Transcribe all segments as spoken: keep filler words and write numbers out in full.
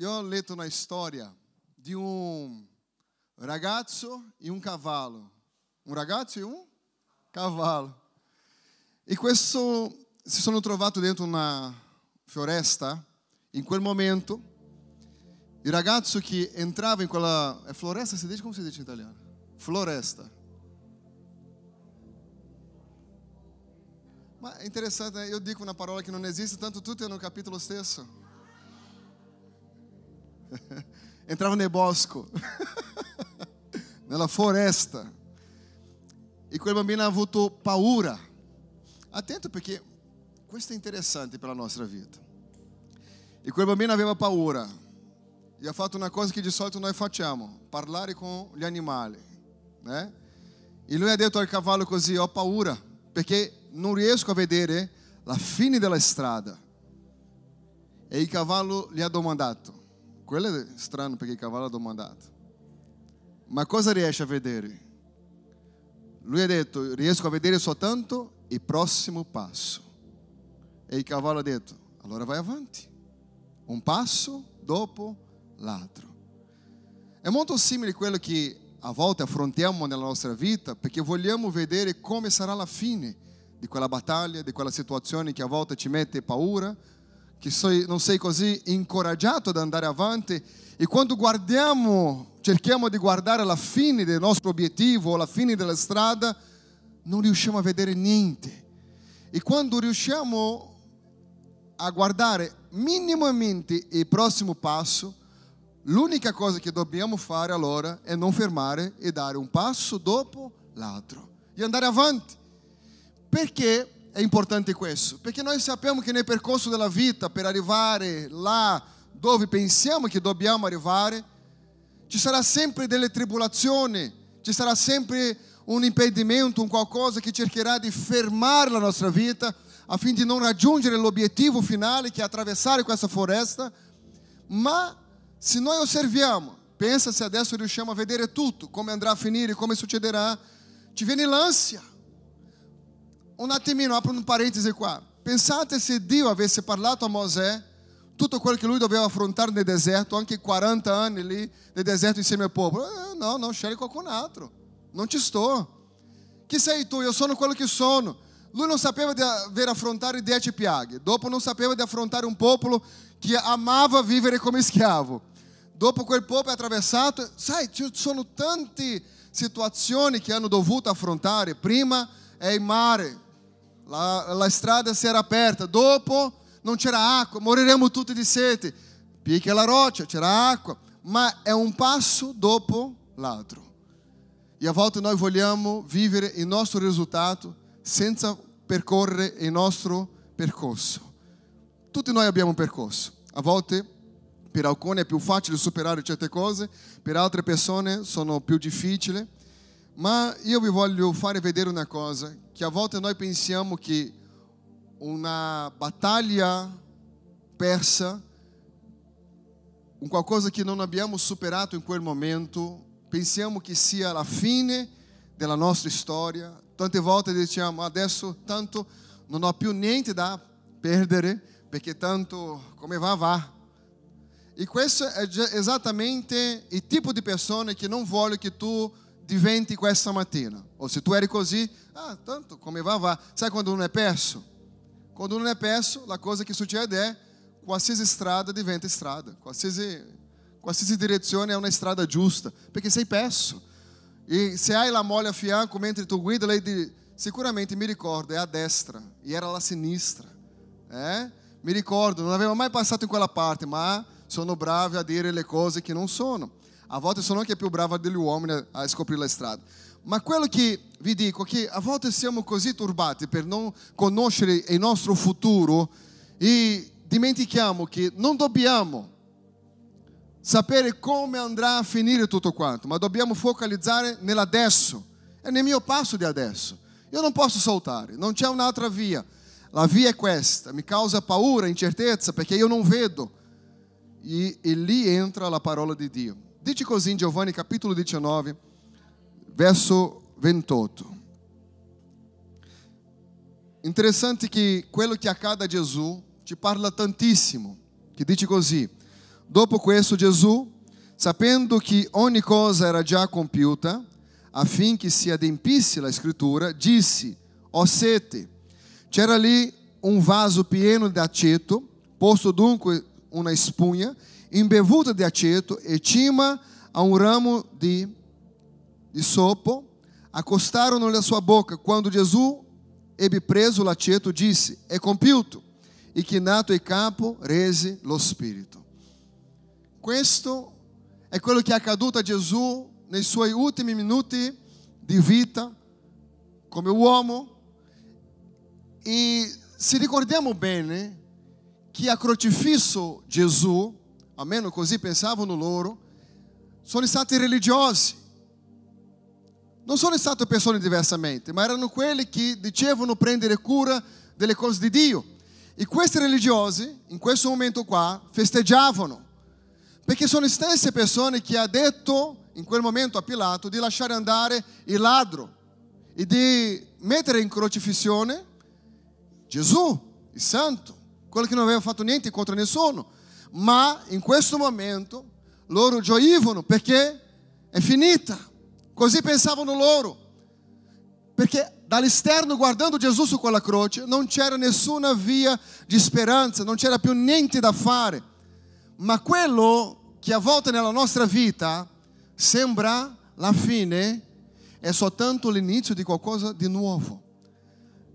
Io ho letto una storia di un ragazzo e un cavallo. Un ragazzo e un cavallo. E questo si sono trovato dentro una foresta. In quel momento, il ragazzo che entrava in quella... È floresta? Si dice, come si dice in italiano? Floresta. Ma è interessante, io dico una parola che non esiste, tanto tutto è nel capitolo stesso. Entrava nel bosco, nella foresta. E quel bambino ha avuto paura. Attento perché questo è interessante per la nostra vita. E quel bambino aveva paura. E ha fatto una cosa che di solito noi facciamo, parlare con gli animali. Né? E lui ha detto al cavallo così, ho paura, perché non riesco a vedere la fine della strada. E il cavallo gli ha domandato, quello è strano perché il cavallo ha domandato, ma cosa riesce a vedere? Lui ha detto, riesco a vedere soltanto il prossimo passo. E il cavallo ha detto, allora vai avanti, un passo dopo l'altro. È molto simile a quello che a volte affrontiamo nella nostra vita, perché vogliamo vedere come sarà la fine di quella battaglia, di quella situazione che a volte ci mette paura, che sei, non sei così incoraggiato ad andare avanti. E quando guardiamo, cerchiamo di guardare alla fine del nostro obiettivo, alla fine della strada, non riusciamo a vedere niente. E quando riusciamo a guardare minimamente il prossimo passo, l'unica cosa che dobbiamo fare allora è non fermare e dare un passo dopo l'altro e andare avanti. Perché è importante questo? Perché noi sappiamo che nel percorso della vita, per arrivare là dove pensiamo che dobbiamo arrivare, ci sarà sempre delle tribolazioni, ci sarà sempre un impedimento, un qualcosa che cercherà di fermare la nostra vita affinché non raggiungere l'obiettivo finale che è attraversare questa foresta. Ma se noi osserviamo, pensa se adesso riusciamo a vedere tutto, come andrà a finire, come succederà, ci viene l'ansia. Un attimino, apro un parentesi qua. Pensate se Dio avesse parlato a Mosè tutto quello che lui doveva affrontare nel deserto, anche quaranta anni lì nel deserto insieme al popolo. Eh, no, non scegli qualcun altro. Non ci sto. Chi sei tu? Io sono quello che sono. Lui non sapeva di aver affrontare dieci piaghe. Dopo non sapeva di affrontare un popolo che amava vivere come schiavo. Dopo quel popolo è attraversato. Sai, ci sono tante situazioni che hanno dovuto affrontare. Prima è il mare. La, la strada si era aperta, dopo non c'era acqua, moriremo tutti di sete, picchia la roccia, c'era acqua, ma è un passo dopo l'altro. E a volte noi vogliamo vivere il nostro risultato senza percorrere il nostro percorso. Tutti noi abbiamo un percorso, a volte per alcuni è più facile superare certe cose, per altre persone sono più difficili. Ma io vi voglio fare vedere una cosa, che a volte noi pensiamo che una battaglia persa, un qualcosa che non abbiamo superato in quel momento, pensiamo che sia la fine della nostra storia. Tante volte diciamo, adesso tanto non ho più niente da perdere, perché tanto come va, va. E questo è esattamente il tipo di persone che non voglio che tu diventi questa mattina. O se tu eri così, ah, tanto come va va. Sai quando non è perso? Quando non è perso, la cosa che succede è qualsiasi strada diventa strada, qualsiasi, qualsiasi direzione è una strada giusta, perché sei perso. E se hai la moglie a fianco mentre tu guida, lei dice, sicuramente mi ricordo, è a destra, e era la sinistra. Eh? Mi ricordo, non avevo mai passato in quella parte, ma sono bravi a dire le cose che non sono. A volte sono anche più bravi degli uomini a scoprire la strada. Ma quello che vi dico è che a volte siamo così turbati per non conoscere il nostro futuro e dimentichiamo che non dobbiamo sapere come andrà a finire tutto quanto, ma dobbiamo focalizzare nell'adesso, è nel mio passo di adesso. Io non posso saltare, non c'è un'altra via. La via è questa, mi causa paura, incertezza, perché io non vedo. E, e lì entra la parola di Dio. Dice così in Giovanni capitolo diciannove, verso ventotto. Interessante che quello che accade a Gesù ci parla tantissimo, che dice così, Dopo questo Gesù, sapendo che ogni cosa era già compiuta, affinché si adempisse la scrittura, disse: Ho sete. C'era lì un vaso pieno di aceto, posto dunque una spugna, imbevuta di aceto, e cima a un ramo di, di sopo, accostarono la sua bocca. Quando Gesù ebbe preso l'aceto, disse: È compiuto. E chinato il capo, rese lo spirito. Questo è quello che è accaduto a Gesù nei suoi ultimi minuti di vita come uomo. E se ricordiamo bene che a crocifisso Gesù, almeno così pensavano loro, sono stati religiosi. Non sono state persone diversamente, ma erano quelli che dicevano prendere cura delle cose di Dio. E questi religiosi, in questo momento qua, festeggiavano. Perché sono le stesse persone che ha detto in quel momento a Pilato di lasciare andare il ladro e di mettere in crocifissione Gesù, il santo, quello che non aveva fatto niente contro nessuno. Ma in questo momento loro gioivano perché è finita. Così pensavano loro. Perché dall'esterno, guardando Gesù su quella croce, non c'era nessuna via di speranza, non c'era più niente da fare. Ma quello che a volte nella nostra vita sembra la fine è soltanto l'inizio di qualcosa di nuovo.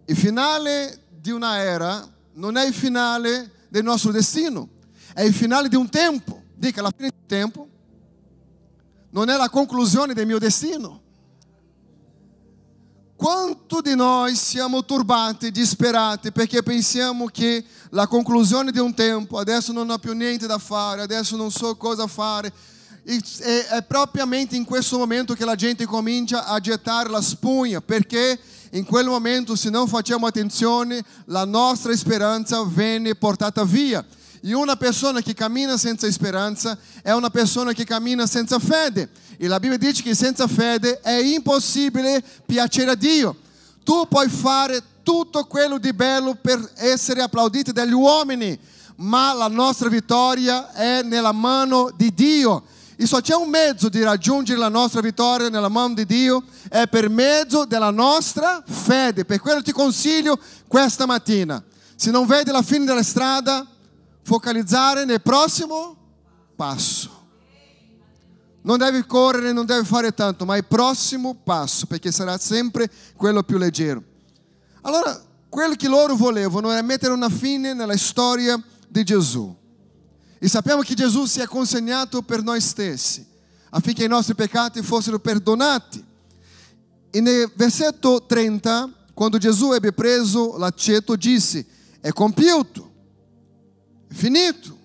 Il finale di una era non è il finale del nostro destino, è il finale di un tempo. Dica, la fine del tempo non è la conclusione del mio destino. Quanto di noi siamo turbati, disperati, perché pensiamo che la conclusione di un tempo, adesso non ho più niente da fare, adesso non so cosa fare. E, e, è propriamente in questo momento che la gente comincia a gettare la spugna, perché in quel momento, se non facciamo attenzione, la nostra speranza viene portata via. E una persona che cammina senza speranza è una persona che cammina senza fede. E la Bibbia dice che senza fede è impossibile piacere a Dio. Tu puoi fare tutto quello di bello per essere applaudito dagli uomini, ma la nostra vittoria è nella mano di Dio. E solo c'è un mezzo di raggiungere la nostra vittoria nella mano di Dio, è per mezzo della nostra fede. Per quello ti consiglio questa mattina, se non vedi la fine della strada, focalizzare nel prossimo passo. Non devi correre, non devi fare tanto, ma il prossimo passo, perché sarà sempre quello più leggero. Allora, quello che loro volevano era mettere una fine nella storia di Gesù. E sappiamo che Gesù si è consegnato per noi stessi, affinché i nostri peccati fossero perdonati. E nel versetto trenta, quando Gesù ebbe preso l'aceto, disse: È compiuto. Finito.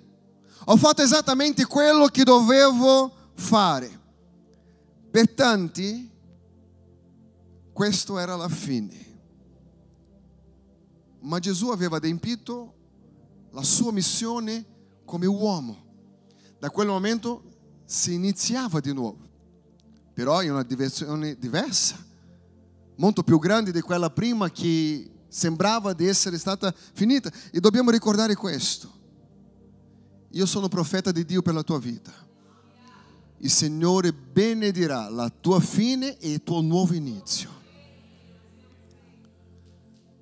Ho fatto esattamente quello che dovevo fare. Per tanti, questo era la fine. Ma Gesù aveva adempiuto la sua missione come uomo. Da quel momento si iniziava di nuovo, però in una direzione diversa, molto più grande di quella prima che sembrava di essere stata finita. E dobbiamo ricordare questo. Io sono profeta di Dio per la tua vita. Il Signore benedirà la tua fine e il tuo nuovo inizio.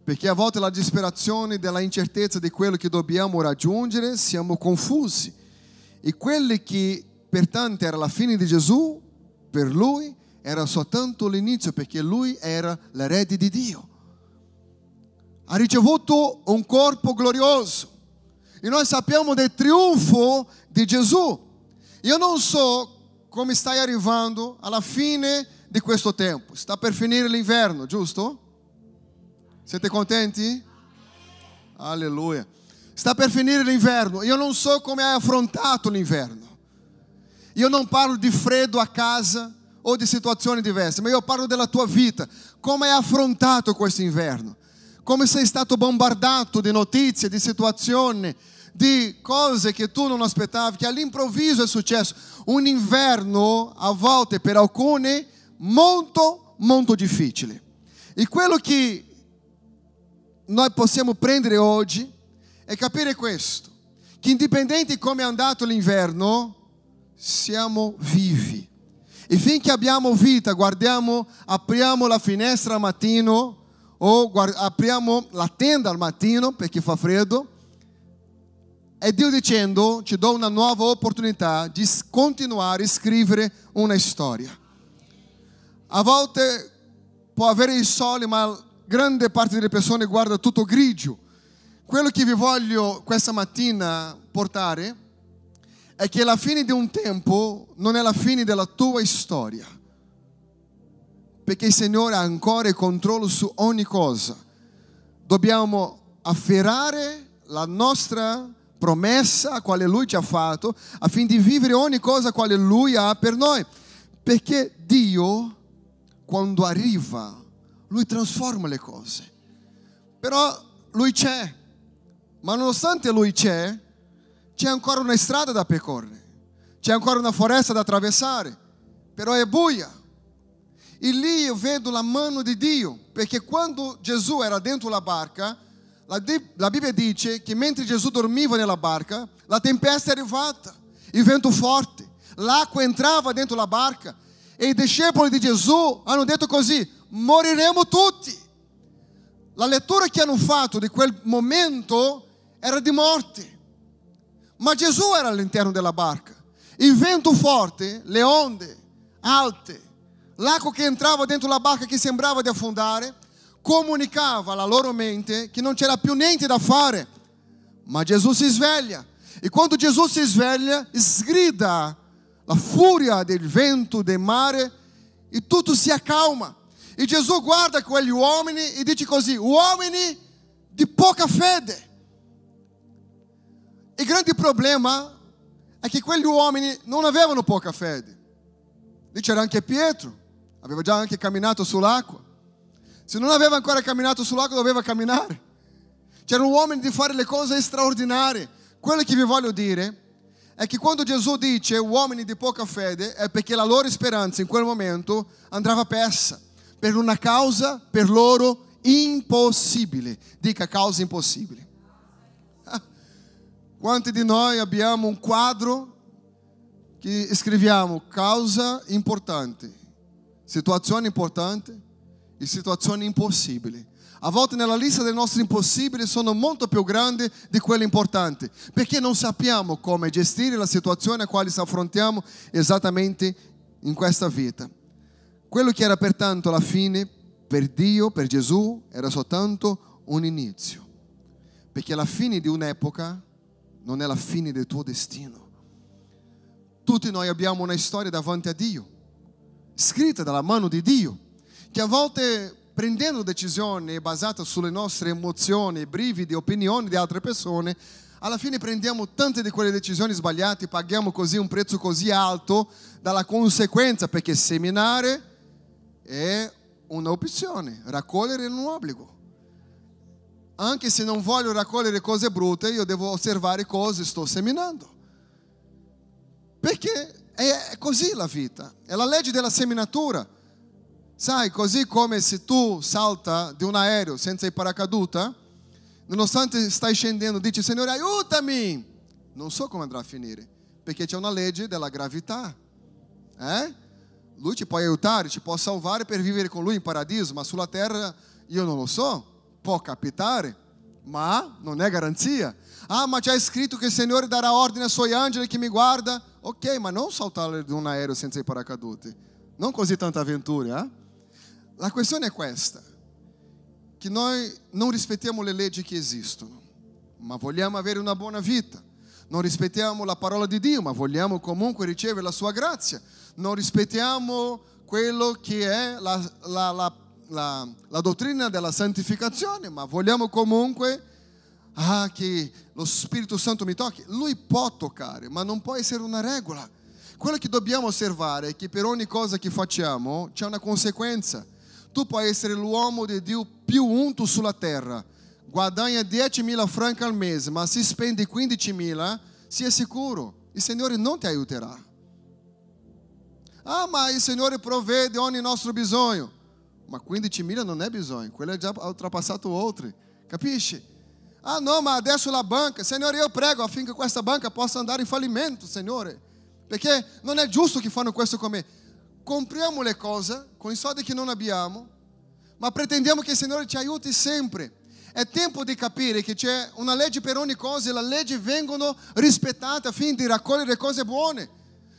Perché a volte la disperazione della incertezza di quello che dobbiamo raggiungere, siamo confusi. E quelli che per tanti era la fine di Gesù, per lui era soltanto l'inizio, perché lui era l'erede di Dio. Ha ricevuto un corpo glorioso. E noi sappiamo del trionfo di Gesù. Io non so come stai arrivando alla fine di questo tempo. Sta per finire l'inverno, giusto? Siete contenti? Alleluia. Sta per finire l'inverno. Io non so come hai affrontato l'inverno. Io non parlo di freddo a casa o di situazioni diverse, ma io parlo della tua vita. Come hai affrontato questo inverno? Come sei stato bombardato di notizie, di situazioni, di cose che tu non aspettavi, che all'improvviso è successo. Un inverno a volte per alcuni molto, molto difficile. E quello che noi possiamo prendere oggi è capire questo, che indipendente di come è andato l'inverno, siamo vivi. E finché abbiamo vita, guardiamo, apriamo la finestra al mattino o guard- apriamo la tenda al mattino perché fa freddo, è Dio dicendo: ti do una nuova opportunità di continuare a scrivere una storia. A volte può avere il sole, ma grande parte delle persone guarda tutto grigio. Quello che vi voglio questa mattina portare è che la fine di un tempo non è la fine della tua storia, perché il Signore ha ancora il controllo su ogni cosa. Dobbiamo afferrare la nostra promessa a quale Lui ci ha fatto, affinché di vivere ogni cosa a quale Lui ha per noi, perché Dio, quando arriva, Lui trasforma le cose. Però Lui c'è, ma nonostante Lui c'è, c'è ancora una strada da percorrere, c'è ancora una foresta da attraversare, però è buia. E lì io vedo la mano di Dio, perché quando Gesù era dentro la barca, la, la Bibbia dice che mentre Gesù dormiva nella barca, la tempesta è arrivata, il vento forte, l'acqua entrava dentro la barca e i discepoli di Gesù hanno detto così: moriremo tutti. La lettura che hanno fatto di quel momento era di morte. Ma Gesù era all'interno della barca. Il vento forte, le onde alte, l'acqua che entrava dentro la barca che sembrava di affondare, comunicava alla loro mente che non c'era più niente da fare. Ma Gesù si sveglia. E quando Gesù si sveglia, sgrida la furia del vento, del mare, e tutto si accalma. E Gesù guarda quegli uomini e dice così: uomini di poca fede. Il grande problema è che quegli uomini non avevano poca fede. Lì c'era anche Pietro, aveva già anche camminato sull'acqua. Se non aveva ancora camminato sull'acqua, doveva camminare. C'erano uomini di fare le cose straordinarie. Quello che vi voglio dire è che quando Gesù dice uomini di poca fede, è perché la loro speranza in quel momento andava persa per una causa per loro impossibile. Dica: causa impossibile. Quanti di noi abbiamo un quadro che scriviamo causa importante, situazione importante e situazione impossibile? A volte nella lista dei nostri impossibili sono molto più grandi di quelle importanti, perché non sappiamo come gestire la situazione a quale ci affrontiamo esattamente in questa vita. Quello che era pertanto alla fine per Dio, per Gesù, era soltanto un inizio, perché la fine di un'epoca non è la fine del tuo destino. Tutti noi abbiamo una storia davanti a Dio, scritta dalla mano di Dio, che a volte, prendendo decisioni basate sulle nostre emozioni, brividi, opinioni di altre persone, alla fine prendiamo tante di quelle decisioni sbagliate e paghiamo così un prezzo così alto dalla conseguenza, perché seminare è un'opzione, raccogliere è un obbligo. Anche se non voglio raccogliere cose brutte, io devo osservare cosa sto seminando, perché è così la vita, è la legge della seminatura. Sai, così come se tu salta di un aereo senza il paracaduta, nonostante stai scendendo dici: Signore, aiutami, non so come andrà a finire, perché c'è una legge della gravità, eh? Lui ti può aiutare, ti può salvare per vivere con lui in paradiso, ma sulla terra io non lo so. Può capitare, ma non è garanzia. Ah, ma c'è scritto che il Signore darà ordine ai suoi angeli che mi guarda. Ok, ma non saltare da un aereo senza i paracaduti. Non così tanta avventura. Eh? La questione è questa, che noi non rispettiamo le leggi che esistono, ma vogliamo avere una buona vita. Non rispettiamo la parola di Dio, ma vogliamo comunque ricevere la sua grazia. Non rispettiamo quello che è la la, la La, la dottrina della santificazione, ma vogliamo comunque ah, che lo Spirito Santo mi tocchi. Lui può toccare, ma non può essere una regola. Quello che dobbiamo osservare è che per ogni cosa che facciamo c'è una conseguenza. Tu puoi essere l'uomo di Dio più unto sulla terra, guadagna diecimila franchi al mese, ma se spendi quindicimila, sia sicuro, il Signore non ti aiuterà. Ah, ma il Signore provvede ogni nostro bisogno. Ma quindicimila non è bisogno, quello è già ultrapassato oltre, capisci? Ah no, ma adesso la banca. Signore, io prego affinché questa banca possa andare in fallimento, Signore. Perché non è giusto che fanno questo con me. Compriamo le cose con i soldi che non abbiamo, ma pretendiamo che il Signore ci aiuti sempre. È tempo di capire che c'è una legge per ogni cosa e le leggi vengono rispettate affinché raccogliere cose buone.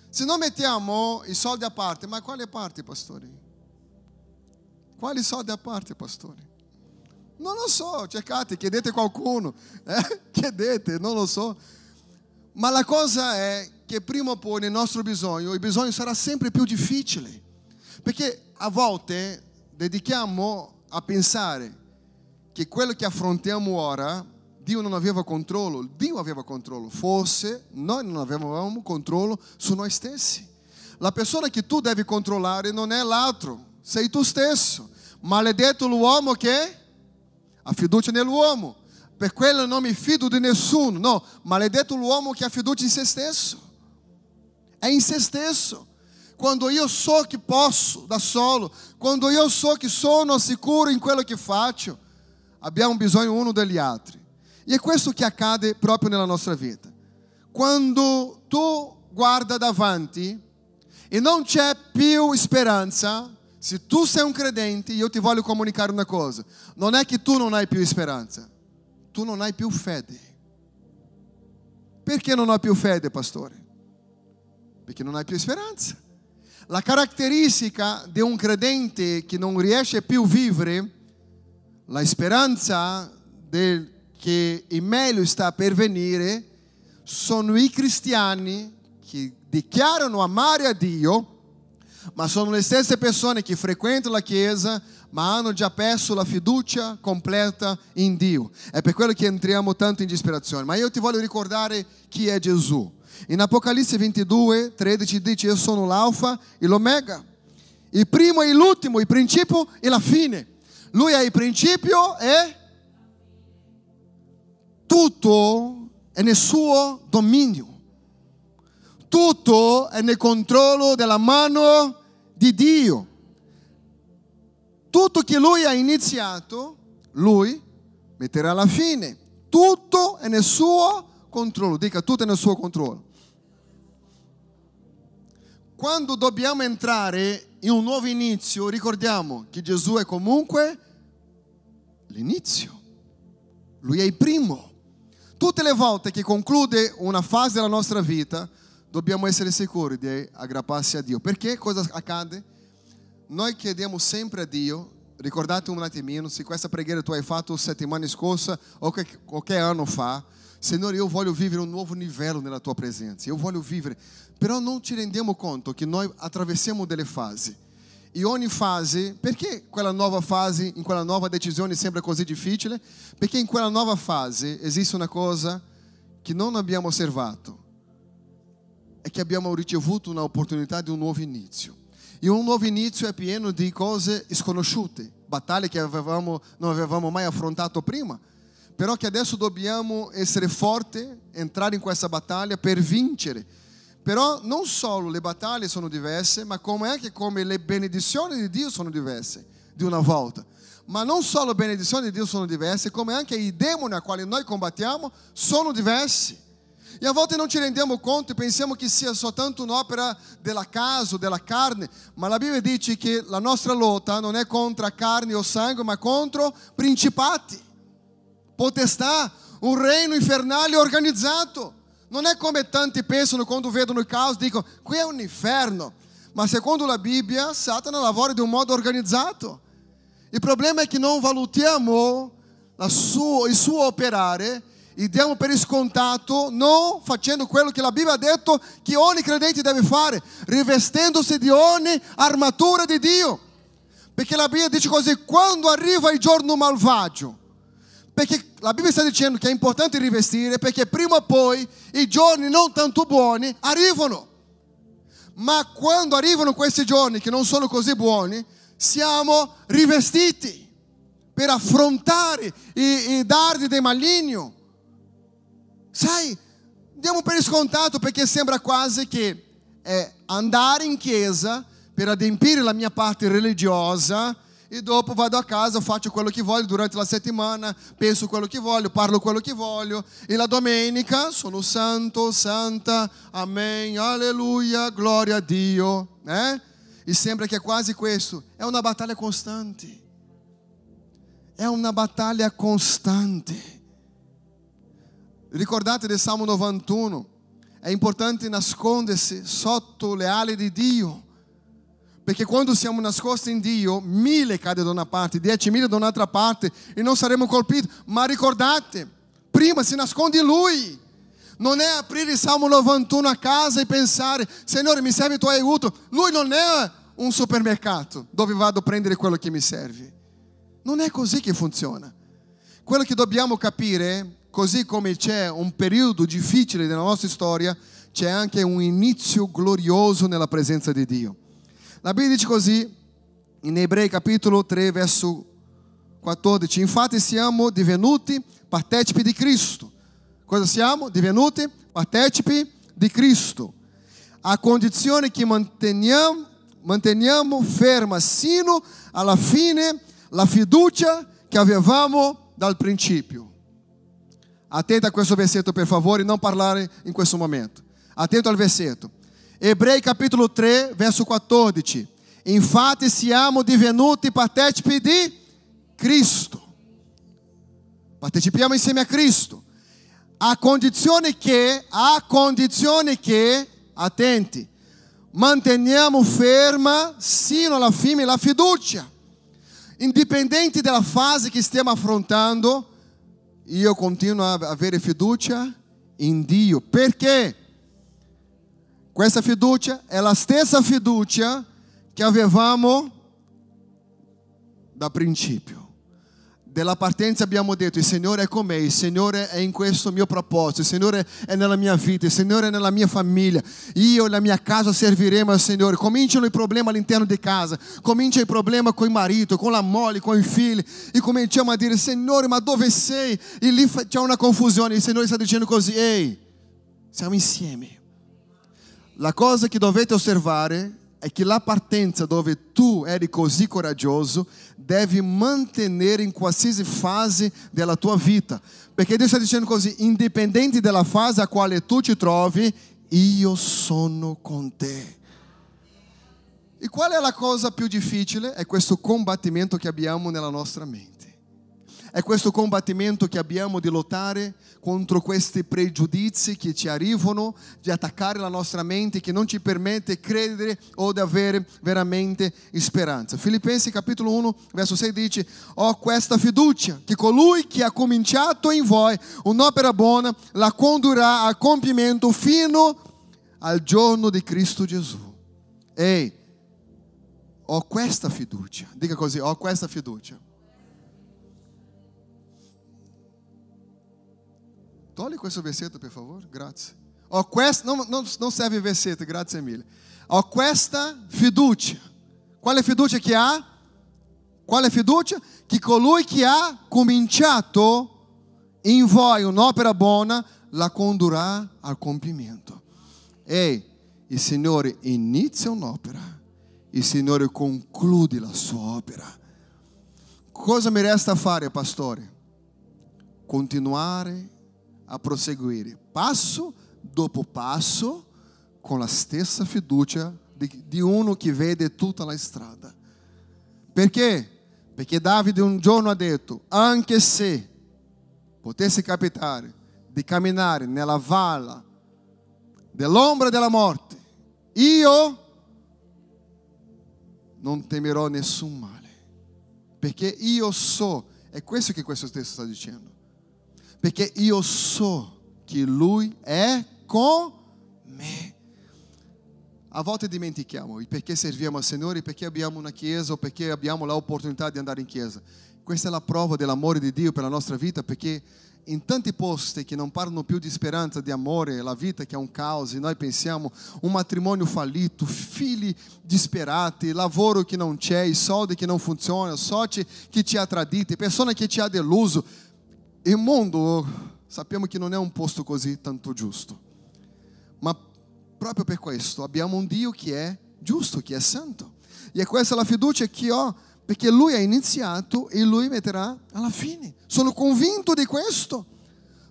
Se non mettiamo i soldi a parte, ma quale parte, pastori? Quali soldi a parte, pastori? Non lo so, cercate, chiedete a qualcuno, eh? chiedete, non lo so. Ma la cosa è che prima o poi nel nostro bisogno, il bisogno sarà sempre più difficile, perché a volte dedichiamo a pensare che quello che affrontiamo ora, Dio non aveva controllo, Dio aveva controllo, forse noi non avevamo controllo su noi stessi. La persona che tu devi controllare non è l'altro, sei tu stesso. Maledetto l'uomo che ha fiducia nell'uomo, per quello non mi fido di nessuno. No, maledetto l'uomo che ha fiducia in se stesso. È in se stesso. Quando io so che posso da solo, quando io so che sono sicuro in quello che faccio, abbiamo bisogno uno degli altri. E è questo che accade proprio nella nostra vita. Quando tu guarda davanti e non c'è più speranza, se tu sei un credente, io ti voglio comunicare una cosa, non è che tu non hai più speranza, tu non hai più fede. Perché non hai più fede, pastore? Perché non hai più speranza. La caratteristica di un credente che non riesce più a vivere la speranza del, che il meglio sta per venire, sono i cristiani che dichiarano amare a Dio, ma sono le stesse persone che frequentano la Chiesa, ma hanno già perso la fiducia completa in Dio. È per quello che entriamo tanto in disperazione. Ma io ti voglio ricordare chi è Gesù. In Apocalisse ventidue, tredici dice: io sono l'alfa e l'omega, il primo e l'ultimo, il principio e la fine. Lui è il principio e tutto è nel suo dominio. Tutto è nel controllo della mano di Dio. Tutto che Lui ha iniziato, Lui metterà alla fine. Tutto è nel suo controllo. Dica, tutto è nel suo controllo. Quando dobbiamo entrare in un nuovo inizio, ricordiamo che Gesù è comunque l'inizio. Lui è il primo. Tutte le volte che conclude una fase della nostra vita, dobbiamo essere sicuri di aggrapparsi a Dio. Perché cosa accade? Noi chiediamo sempre a Dio, ricordate un attimino, se questa preghiera tu hai fatto settimana scorsa o che, qualche anno fa, Signore, io voglio vivere un nuovo livello nella tua presenza, io voglio vivere. Però non ci rendiamo conto che noi attraversiamo delle fasi. E ogni fase, perché quella nuova fase, in quella nuova decisione sembra così difficile? Perché in quella nuova fase esiste una cosa che non abbiamo osservato. È che abbiamo ricevuto un'opportunità di un nuovo inizio. E un nuovo inizio è pieno di cose sconosciute, battaglie che avevamo, non avevamo mai affrontato prima, però che adesso dobbiamo essere forti, entrare in questa battaglia per vincere. Però non solo le battaglie sono diverse, ma come anche come le benedizioni di Dio sono diverse di una volta. Ma non solo le benedizioni di Dio sono diverse, come anche i demoni a quali noi combattiamo sono diversi. E a volte non ci rendiamo conto e pensiamo che sia soltanto un'opera dell'acaso, della carne, ma la Bibbia dice che la nostra lotta non è contro carne o sangue, ma contro principati, potestà, un reino infernale organizzato. Non è come tanti pensano quando vedono il caos, dicono qui è un inferno, ma secondo la Bibbia Satana lavora di un modo organizzato. Il problema è che non valutiamo la sua, il suo operare e diamo per scontato, non facendo quello che la Bibbia ha detto che ogni credente deve fare, rivestendosi di ogni armatura di Dio. Perché la Bibbia dice così, quando arriva il giorno malvagio, perché la Bibbia sta dicendo che è importante rivestire, perché prima o poi i giorni non tanto buoni arrivano. Ma quando arrivano questi giorni che non sono così buoni, siamo rivestiti per affrontare i, i dardi del maligno. Sai, diamo per scontato perché sembra quasi che eh, andare in chiesa per adempiere la mia parte religiosa e dopo vado a casa, faccio quello che voglio durante la settimana, penso quello che voglio, parlo quello che voglio, e la domenica sono santo, santa, amen, alleluia, gloria a Dio, né? E sembra che è quasi questo, è una battaglia costante, è una battaglia costante. Ricordate del Salmo novantuno, è importante nascondersi sotto le ali di Dio, perché quando siamo nascosti in Dio, mille cade da una parte, diecimila da un'altra parte e non saremo colpiti. Ma ricordate, prima si nasconde in Lui. Non è aprire il Salmo novantuno a casa e pensare, Signore mi serve il tuo aiuto. Lui non è un supermercato dove vado a prendere quello che mi serve. Non è così che funziona. Quello che dobbiamo capire, così come c'è un periodo difficile della nostra storia, c'è anche un inizio glorioso nella presenza di Dio. La Bibbia dice così in Ebrei capitolo tre verso quattordici: infatti siamo divenuti partecipi di Cristo. Cosa siamo? Divenuti partecipi di Cristo, a condizione che manteniamo, manteniamo ferma sino alla fine la fiducia che avevamo dal principio. Attento a questo versetto per favore, non parlare in questo momento. Attento al versetto. Ebrei capitolo tre verso quattordici: infatti siamo divenuti partecipi di Cristo, partecipiamo insieme a Cristo, a condizione che, a condizione che, attenti, manteniamo ferma sino alla fine la fiducia. Indipendente dalla fase che stiamo affrontando, io continuo a avere fiducia in Dio, perché questa fiducia è la stessa fiducia che avevamo da principio. Della partenza abbiamo detto, il Signore è con me, il Signore è in questo mio proposito, il Signore è nella mia vita, il Signore è nella mia famiglia, io e la mia casa serviremo al Signore. Cominciano i problemi all'interno di casa, comincia il problema con il marito, con la moglie, con i figli, e cominciamo a dire, Signore ma dove sei? E lì c'è una confusione, il Signore sta dicendo così, ehi, siamo insieme. La cosa che dovete osservare è che la partenza dove tu eri così coraggioso devi mantenere in qualsiasi fase della tua vita. Perché Dio sta dicendo così, indipendente dalla fase a quale tu ti trovi, io sono con te. E qual è la cosa più difficile? È questo combattimento che abbiamo nella nostra mente. È questo combattimento che abbiamo di lottare contro questi pregiudizi che ci arrivano, di attaccare la nostra mente, che non ci permette credere o di avere veramente speranza. Filippesi capitolo uno verso sei dice, ho questa fiducia che colui che ha cominciato in voi un'opera buona la condurrà a compimento fino al giorno di Cristo Gesù. Ehi, ho questa fiducia, dica così, ho questa fiducia. Togli questo versetto per favore, grazie. Ho questa, non, non, non serve il versetto, grazie mille. Ho questa fiducia. Quale fiducia che ha? Quale fiducia? Che colui che ha cominciato in voi un'opera buona la condurrà al compimento. Ehi, il Signore inizia un'opera, il Signore conclude la sua opera. Cosa mi resta fare, pastore? Continuare a proseguire passo dopo passo con la stessa fiducia di, di uno che vede tutta la strada. Perché? Perché Davide un giorno ha detto, anche se potesse capitare di camminare nella valle dell'ombra della morte, io non temerò nessun male, perché io so, è questo che questo testo sta dicendo, perché io so che Lui è con me. A volte dimentichiamo il perché serviamo al Signore, perché abbiamo una chiesa o perché abbiamo l'opportunità di andare in chiesa. Questa è la prova dell'amore di Dio per la nostra vita, perché in tanti posti che non parlano più di speranza, di amore, la vita che è un caos e noi pensiamo un matrimonio fallito, figli disperati, lavoro che non c'è, soldi che non funzionano, soci che ci ha traditi, persone che ci ha deluso. Il mondo sappiamo che non è un posto così tanto giusto, ma proprio per questo abbiamo un Dio che è giusto, che è santo, e questa è la fiducia che ho perché Lui ha iniziato e Lui metterà alla fine. Sono convinto di questo.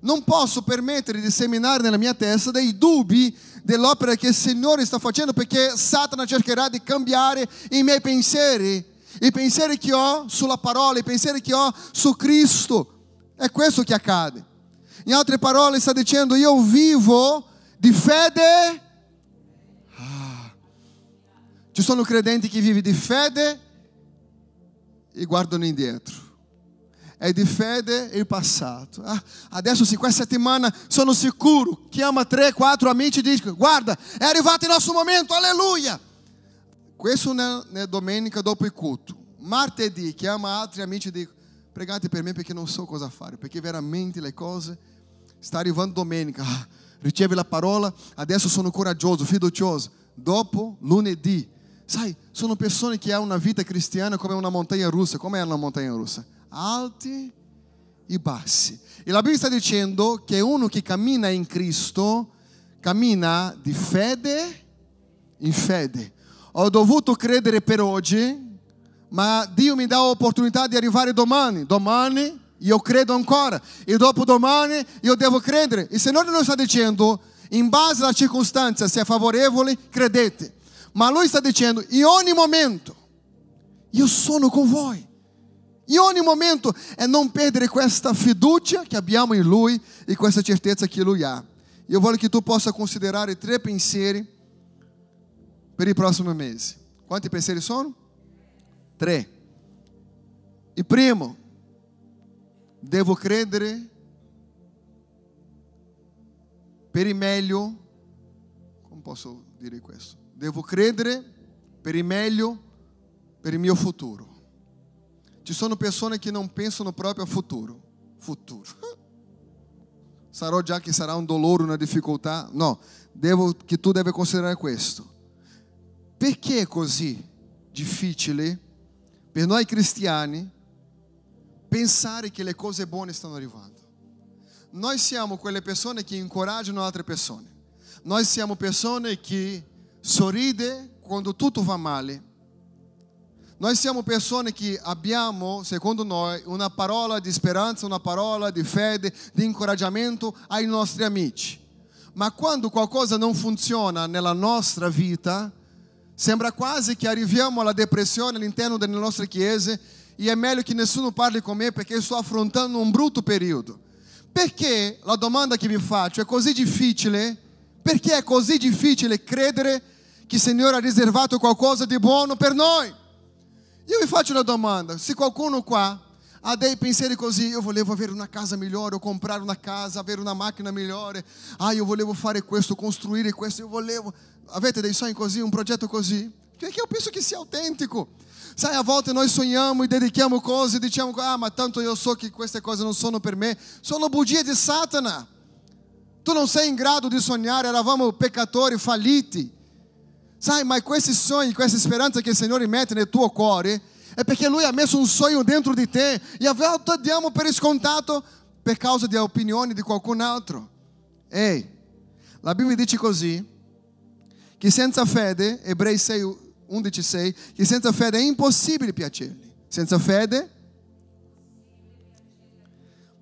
Non posso permettere di seminare nella mia testa dei dubbi dell'opera che il Signore sta facendo, perché Satana cercherà di cambiare i miei pensieri, i pensieri che ho sulla parola, i pensieri che ho su Cristo. È questo che accade. In altre parole sta dicendo: io vivo di fede. Ah. Ci sono credenti che vivono di fede e guardano indietro. È di fede e il passato. Ah, adesso sì, questa settimana sono sicuro. Chiama tre, quattro amici e dice: guarda, è arrivato il nostro momento, alleluia. Questo è domenica dopo il culto. Martedì chiama altri amici e dice: pregate per me perché non so cosa fare, perché veramente le cose sta arrivando domenica. Ah, ricevi la parola, adesso sono coraggioso, fiducioso. Dopo lunedì, sai, sono persone che hanno una vita cristiana come una montagna russa. Come è una montagna russa? Alti e bassi. E la Bibbia sta dicendo che uno che cammina in Cristo cammina di fede in fede. Ho dovuto credere per oggi, ma Dio mi dà l'opportunità di arrivare domani. Domani io credo ancora, e dopo domani io devo credere. Il Signore non sta dicendo in base alla circostanza, se è favorevole credete, ma Lui sta dicendo in ogni momento io sono con voi. In ogni momento è non perdere questa fiducia che abbiamo in Lui e questa certezza che Lui ha. Io voglio che tu possa considerare tre pensieri per il prossimo mese. Quanti pensieri sono? Tre. Il primo: devo credere per il meglio. Come posso dire questo? Devo credere per il meglio per il mio futuro. Ci sono persone che non pensano proprio al futuro. Futuro. Sarò già che sarà un dolore, una difficoltà? No, devo, che tu devi considerare questo. Perché è così difficile per noi cristiani pensare che le cose buone stanno arrivando? Noi siamo quelle persone che incoraggiano altre persone. Noi siamo persone che sorride quando tutto va male. Noi siamo persone che abbiamo, secondo noi, una parola di speranza, una parola di fede, di incoraggiamento ai nostri amici. Ma quando qualcosa non funziona nella nostra vita, sembra quasi che arriviamo alla depressione all'interno delle nostre chiese, e è meglio che nessuno parli con me perché sto affrontando un brutto periodo. Perché, la domanda che vi faccio, è così difficile? Perché è così difficile credere che il Signore ha riservato qualcosa di buono per noi? Io vi faccio una domanda: se qualcuno qua ha dei pensieri così, io volevo avere una casa migliore, o comprare una casa, avere una macchina migliore, ah, io volevo fare questo, costruire questo, io volevo, avete dei sogni così, un progetto così? Perché io penso che sia autentico. Sai, a volte noi sogniamo e dedichiamo cose, diciamo, ah, ma tanto io so che queste cose non sono per me. Sono bugie di Satana. Tu non sei in grado di sognare, eravamo peccatori falliti. Sai, ma questi sogni, questa speranza che il Signore mette nel tuo cuore è perché Lui ha messo un sogno dentro di te, e a volte diamo per scontato per causa di opinioni di qualcun altro. Ehi, la Bibbia dice così, che senza fede, Ebrei sei, undici, sei, che senza fede è impossibile piacergli. Senza fede.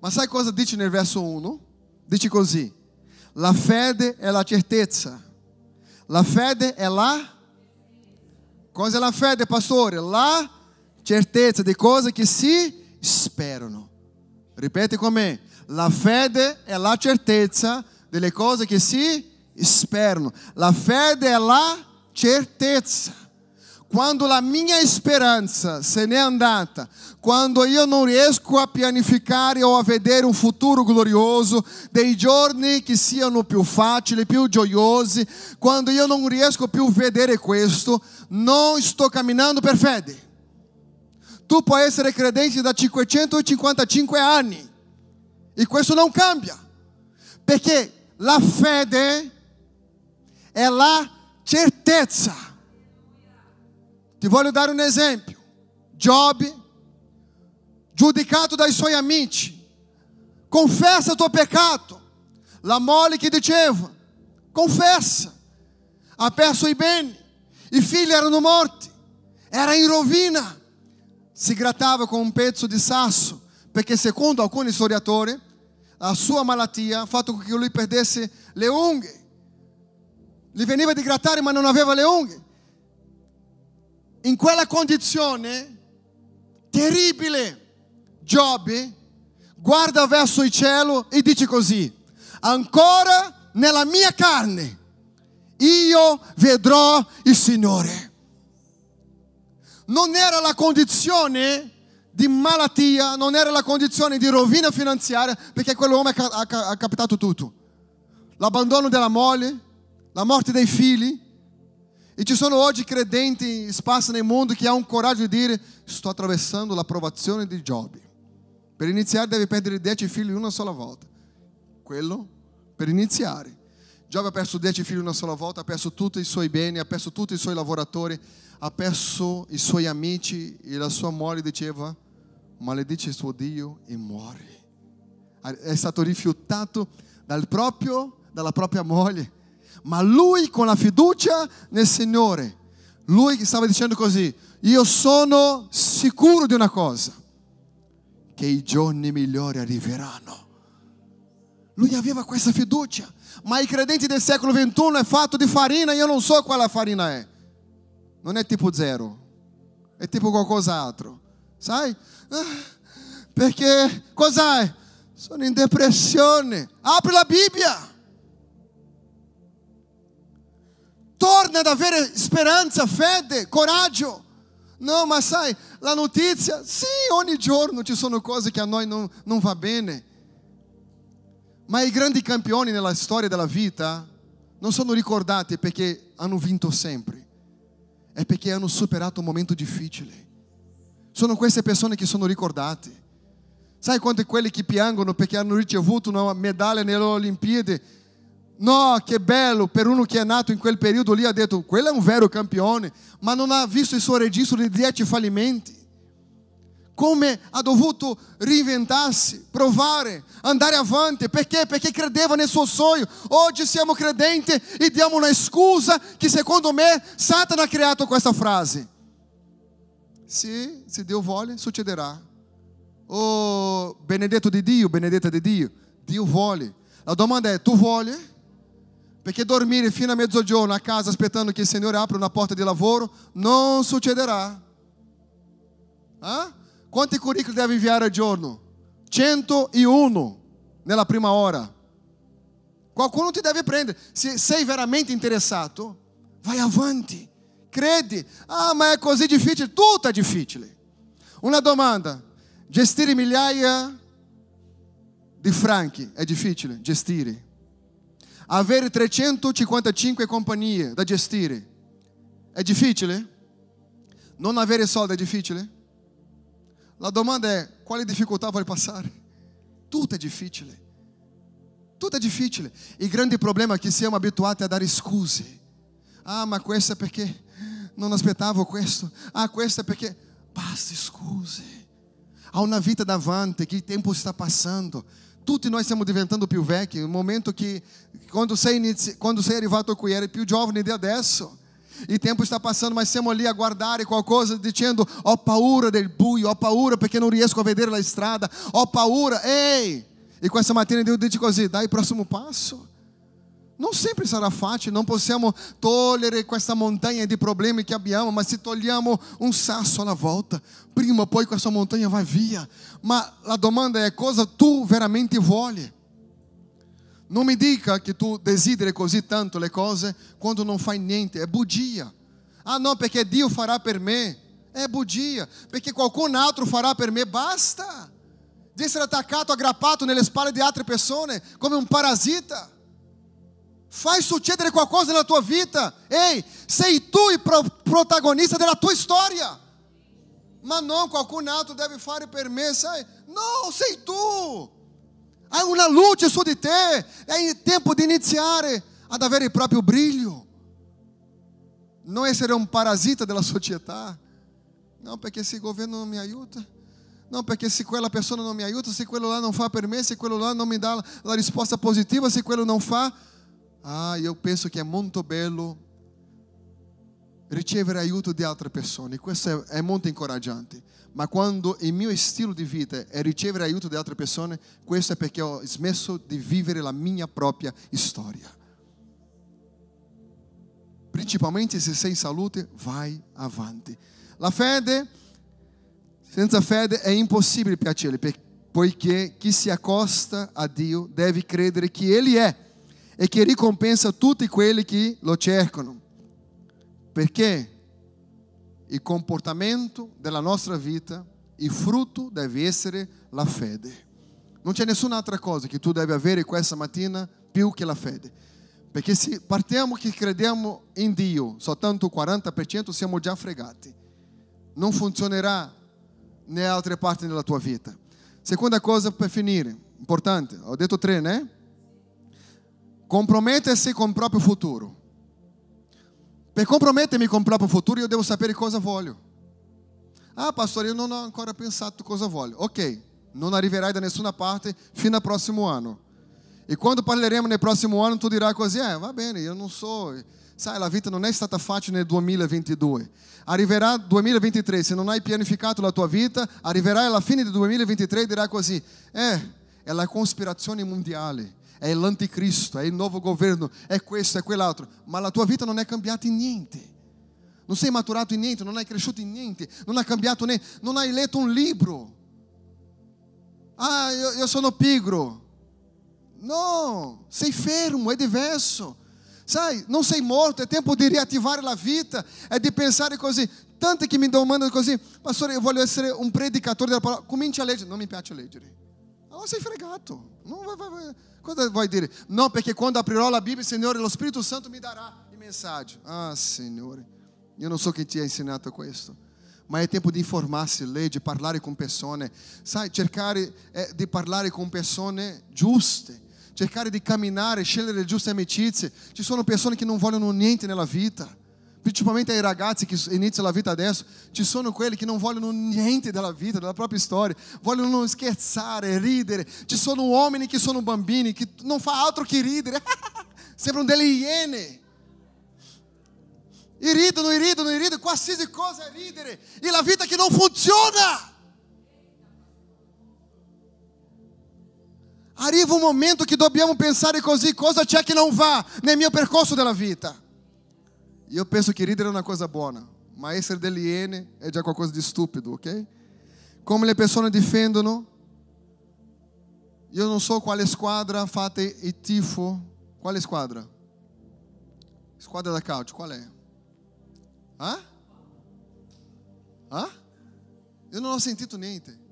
Ma sai cosa dice nel verso uno? Dice così: la fede è la certezza. La fede è la? Cosa è la fede, pastore? La certezza di cose che si sperano. Ripete con me: la fede è la certezza delle cose che si sperano. La fede è la certezza. Quando la mia speranza se n'è andata, quando io non riesco a pianificare o a vedere un futuro glorioso, dei giorni che siano più facili, più gioiosi, quando io non riesco più a vedere questo, non sto camminando per fede. Tu puoi essere credente da cinquecentocinquantacinque anni e questo non cambia, perché la fede è la certezza. Ti voglio dare un esempio. Giobbe, giudicato dai suoi amici, confessa il tuo peccato. La mole che diceva, confessa, ha perso i beni, i figli erano morti, era in rovina. si grattava con un pezzo di sasso, perché secondo alcuni storiatori la sua malattia ha fatto che lui perdesse le unghie. Gli veniva di grattare ma non aveva le unghie. In quella condizione terribile, Giobbe guarda verso il cielo e dice così: ancora nella mia carne io vedrò il Signore. Non era la condizione di malattia, non era la condizione di rovina finanziaria, perché quell'uomo ha capitato tutto. L'abbandono della moglie, la morte dei figli. E ci sono oggi credenti sparsi nel mondo che hanno un coraggio di dire: sto attraversando la provazione di Giobbe. Per iniziare deve perdere dieci figli una sola volta. Quello per iniziare. Giobbe ha perso dieci figli una sola volta, ha perso tutti i suoi beni, ha perso tutti i suoi lavoratori, ha perso i suoi amici, e la sua moglie diceva: maledice il suo Dio e muore. È stato rifiutato dal proprio, dalla propria moglie, ma lui con la fiducia nel Signore, lui stava dicendo così: io sono sicuro di una cosa, che i giorni migliori arriveranno. Lui aveva questa fiducia. Ma i credenti del secolo ventuno è fatto di farina, io non so quale farina è. Non è tipo zero, è tipo qualcos'altro. Sai? Perché cos'è? Sono in depressione. Apri la Bibbia. Torna ad avere speranza, fede, coraggio. No, ma sai, la notizia, sì, ogni giorno ci sono cose che a noi non, non va bene. Ma i grandi campioni nella storia della vita non sono ricordati perché hanno vinto sempre, è perché hanno superato un momento difficile. Sono queste persone che sono ricordate. Sai quanti quelli che piangono perché hanno ricevuto una medaglia nelle Olimpiadi? No, che bello, per uno che è nato in quel periodo lì ha detto: quello è un vero campione, ma non ha visto il suo registro di dieci fallimenti. Come ha dovuto reinventarsi, provare, andare avanti. Perché? Perché credeva nel suo sogno. Oggi siamo credenti e diamo una scusa che secondo me Satana ha creato questa frase: se, se Dio vuole, succederà. Oh, benedetto di Dio, benedetta di Dio, Dio vuole. La domanda è: tu vuole? Perché dormire fino a mezzogiorno a casa aspettando che il Signore apra una porta di lavoro non succederà. Ah? Quanti currículos deve inviare al giorno? centouno nella prima ora. Qualcuno ti deve prendere. Se sei veramente interessato, vai avanti, credi. Ah, ma è così difficile? Tutto è difficile. Una domanda: gestire migliaia di franchi è difficile? Gestire. Avere trecentocinquantacinque compagnie da gestire è difficile? Non avere soldi è difficile? La domanda è: quale difficoltà vuoi passare? Tutto è difficile. Tutto è difficile. Il grande problema è che siamo abituati a dare scuse. Ah, ma questo è perché non aspettavo questo. Ah, questo è perché... Basta scuse. Ha una vita davanti, che il tempo sta passando. Tutti noi stiamo diventando più vecchi. Il momento che quando sei, inizi... quando sei arrivato qui eri più giovane di adesso. Il tempo sta passando, ma siamo lì a guardare qualcosa dicendo: ho paura del buio, ho paura perché non riesco a vedere la strada, ho paura. Ehi! E questa mattina Dio dice così: dai il prossimo passo. Non sempre sarà facile, non possiamo togliere questa montagna di problemi che abbiamo, ma se togliamo un sasso alla volta, prima o poi questa montagna va via. Ma la domanda è: cosa tu veramente vuoi? Non mi dica che tu desideri così tanto le cose quando non fai niente, è bugia. Ah no, perché Dio farà per me, è bugia. Perché qualcun altro farà per me, basta. Di essere attaccato, aggrappato nelle spalle di altre persone come un parasita. Fai succedere qualcosa nella tua vita. Ehi, sei tu il pro- protagonista della tua storia. Ma non qualcun altro deve fare per me, sai? No, sei tu. Hai una luce su di te, è il tempo di iniziare ad avere il proprio brillo. Non essere un parasita della società. No, perché se il governo non mi aiuta, no, perché se quella persona non mi aiuta, se quello là non fa per me, se quello là non mi dà la risposta positiva, se quello non fa. Ah, io penso che è molto bello ricevere aiuto di altre persone. Questo è molto incoraggiante. Ma quando il mio stile di vita è ricevere aiuto di altre persone, questo è perché ho smesso di vivere la mia propria storia. Principalmente se sei in salute, vai avanti. La fede, senza fede è impossibile piacere, poiché chi si accosta a Dio deve credere che Egli è e che ricompensa tutti quelli che lo cercano. Perché il comportamento della nostra vita, il frutto deve essere la fede. Non c'è nessun'altra cosa che tu devi avere questa mattina più che la fede. Perché se partiamo che crediamo in Dio, soltanto il quaranta per cento siamo già fregati. Non funzionerà né altre parti della tua vita. Seconda cosa per finire, importante, ho detto tre, né? Compromettersi con il proprio futuro. Per compromettermi con il proprio futuro io devo sapere cosa voglio. Ah, pastore, io non ho ancora pensato cosa voglio. Ok, non arriverai da nessuna parte fino al prossimo anno. E quando parleremo nel prossimo anno tu dirai così, eh, va bene, io non so. Sai, la vita non è stata facile nel duemilaventidue. Arriverà duemilaventitré, se non hai pianificato la tua vita, arriverai alla fine del duemilaventitré e dirai così, eh, è la conspirazione mondiale. È l'anticristo, è il nuovo governo, è questo, è quell'altro. Ma la tua vita non è cambiata in niente. Non sei maturato in niente, non hai cresciuto in niente, non hai cambiato niente, non hai letto un libro. Ah, io, io sono pigro. No, sei fermo, è diverso. Sai, non sei morto, è tempo di riattivare la vita, è di pensare così. Tanti che mi domandano così, pastore, io voglio essere un predicatore della parola. Cominci a leggere, non mi piace leggere. Allora sei fregato. Non vai, vai, vai. Cosa vuoi dire? No, perché quando aprirò la Bibbia, Signore, lo Spirito Santo mi darà il messaggio. Ah, Signore, io non so chi ti ha insegnato questo, ma è tempo di informarsi, leggere, parlare con persone. Sai, cercare eh, di parlare con persone giuste, cercare di camminare, scegliere le giuste amicizie. Ci sono persone che non vogliono niente nella vita, principalmente ai ragazzi che iniziano la vita adesso. Ci sono quelli che non vogliono niente della vita, della propria storia, vogliono scherzare, ridere. Ci sono uomini che sono bambini, che non fa altro che ridere, sembrano delle iene, e ridono, e ridono, e ridono, qualsiasi cosa è ridere, e la vita che non funziona. Arriva un momento che dobbiamo pensare così, cosa c'è che non va nel mio percorso della vita? Io penso che ridere è una cosa buona, ma essere delle iene è già qualcosa di stupido, ok? Come le persone difendono, io non so quale squadra fate il tifo. Quale squadra? Squadra da calcio, qual è? Ah? Ah? Io non ho sentito niente.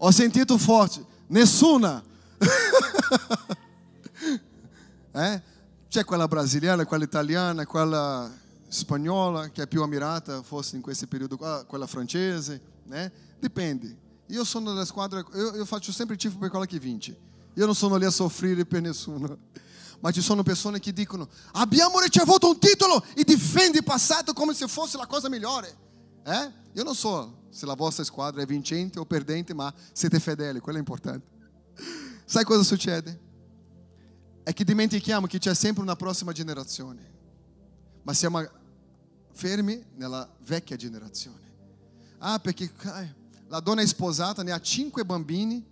Ho sentito forte, nessuna. Eh? C'è quella brasiliana, quella italiana, quella spagnola che è più ammirata forse in questo periodo, quella francese, né? Dipende. Io sono della squadra, io, io faccio sempre il tifo per quella che vince. Io non sono lì a soffrire per nessuno. Ma ci sono persone che dicono abbiamo ricevuto un titolo e difende il passato come se fosse la cosa migliore. Eh? Io non so se la vostra squadra è vincente o perdente, ma siete fedeli, quello è importante. Sai cosa succede? È che dimentichiamo che c'è sempre una prossima generazione, ma siamo fermi nella vecchia generazione. Ah, perché la donna è sposata, ne ha cinque bambini,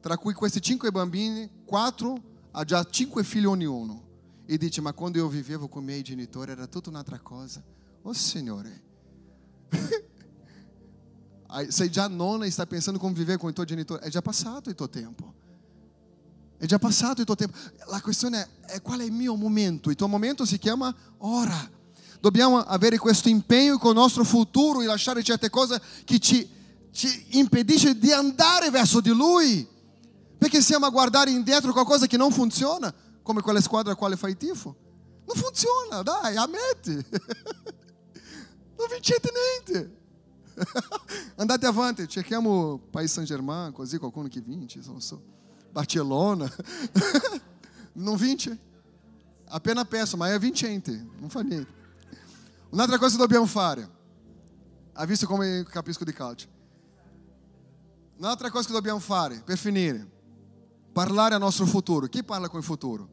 tra cui questi cinque bambini, quattro ha già cinque figli ognuno. E dice, ma quando io vivevo con i miei genitori era tutta un'altra cosa. Oh Signore, sei già nonna e stai pensando come vivere con i tuoi genitori, è già passato il tuo tempo. È già passato il tuo tempo. La questione è, è qual è il mio momento? Il tuo momento si chiama ora. Dobbiamo avere questo impegno con il nostro futuro e lasciare certe cose che ci, ci impedisce di andare verso di Lui. Perché siamo a guardare indietro qualcosa che non funziona, come quella squadra a quale fai tifo. Non funziona, dai, ammetti. Non vincete niente. Andate avanti, cerchiamo Paris Saint-Germain, così qualcuno che vince, non so. Barcelona non vince, appena perso, ma è vincente, non fa niente. Un'altra cosa che dobbiamo fare, ha visto come capisco di calcio? Un'altra cosa che dobbiamo fare per finire, parlare al nostro futuro. Chi parla con il futuro?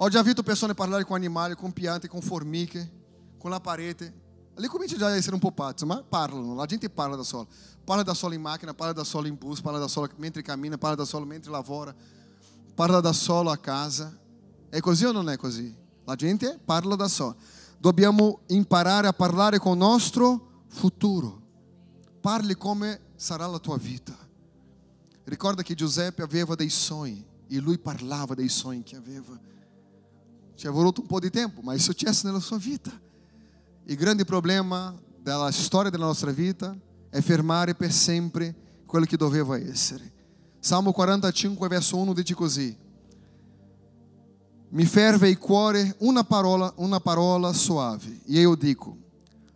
Ho già visto persone parlare con animali, con piante, con formiche, con la parete. Lì comincia già a essere un po' pazzo, ma parlano, la gente parla da sola. Parla da sola in macchina, parla da sola in bus, parla da sola mentre cammina, parla da sola mentre lavora, parla da sola a casa. È così o non è così? La gente parla da sola. Dobbiamo imparare a parlare con il nostro futuro. Parli come sarà la tua vita. Ricorda che Giuseppe aveva dei sogni e lui parlava dei sogni che aveva. Ci è voluto un po' di tempo, ma è successo nella sua vita. Il grande problema della storia della nostra vita è fermare per sempre quello che doveva essere. Salmo quarantacinque, verso uno dice così: mi ferve il cuore una parola, una parola suave, e io dico,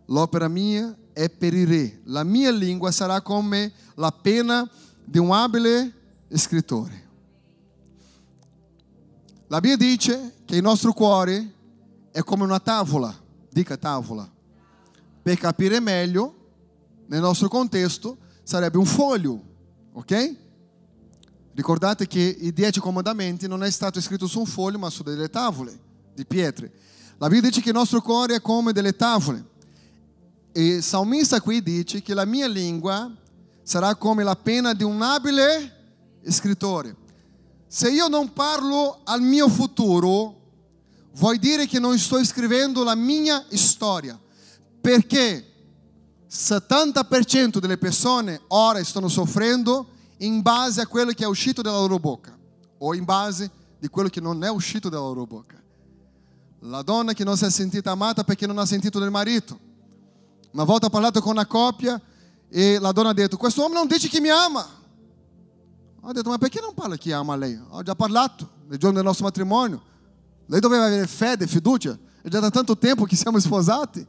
l'opera mia è perire, la mia lingua sarà come la penna di un abile scrittore. La Bibbia dice che il nostro cuore è come una tavola. Dica tavola. Per capire meglio, nel nostro contesto, sarebbe un foglio, ok? Ricordate che i dieci comandamenti non è stato scritto su un foglio, ma su delle tavole di pietre. La Bibbia dice che il nostro cuore è come delle tavole. E Salmista qui dice che la mia lingua sarà come la penna di un abile scrittore. Se io non parlo al mio futuro, vuol dire che non sto scrivendo la mia storia, perché il settanta per cento delle persone ora stanno soffrendo in base a quello che è uscito dalla loro bocca o in base di quello che non è uscito dalla loro bocca. La donna che non si è sentita amata perché non ha sentito del marito. Una volta ho parlato con una coppia e la donna ha detto: questo uomo non dice che mi ama. Ho detto: ma perché non parla che ama lei? Ho già parlato nel giorno del nostro matrimonio. Lei doveva avere fede, fiducia. È già da tanto tempo che siamo sposati.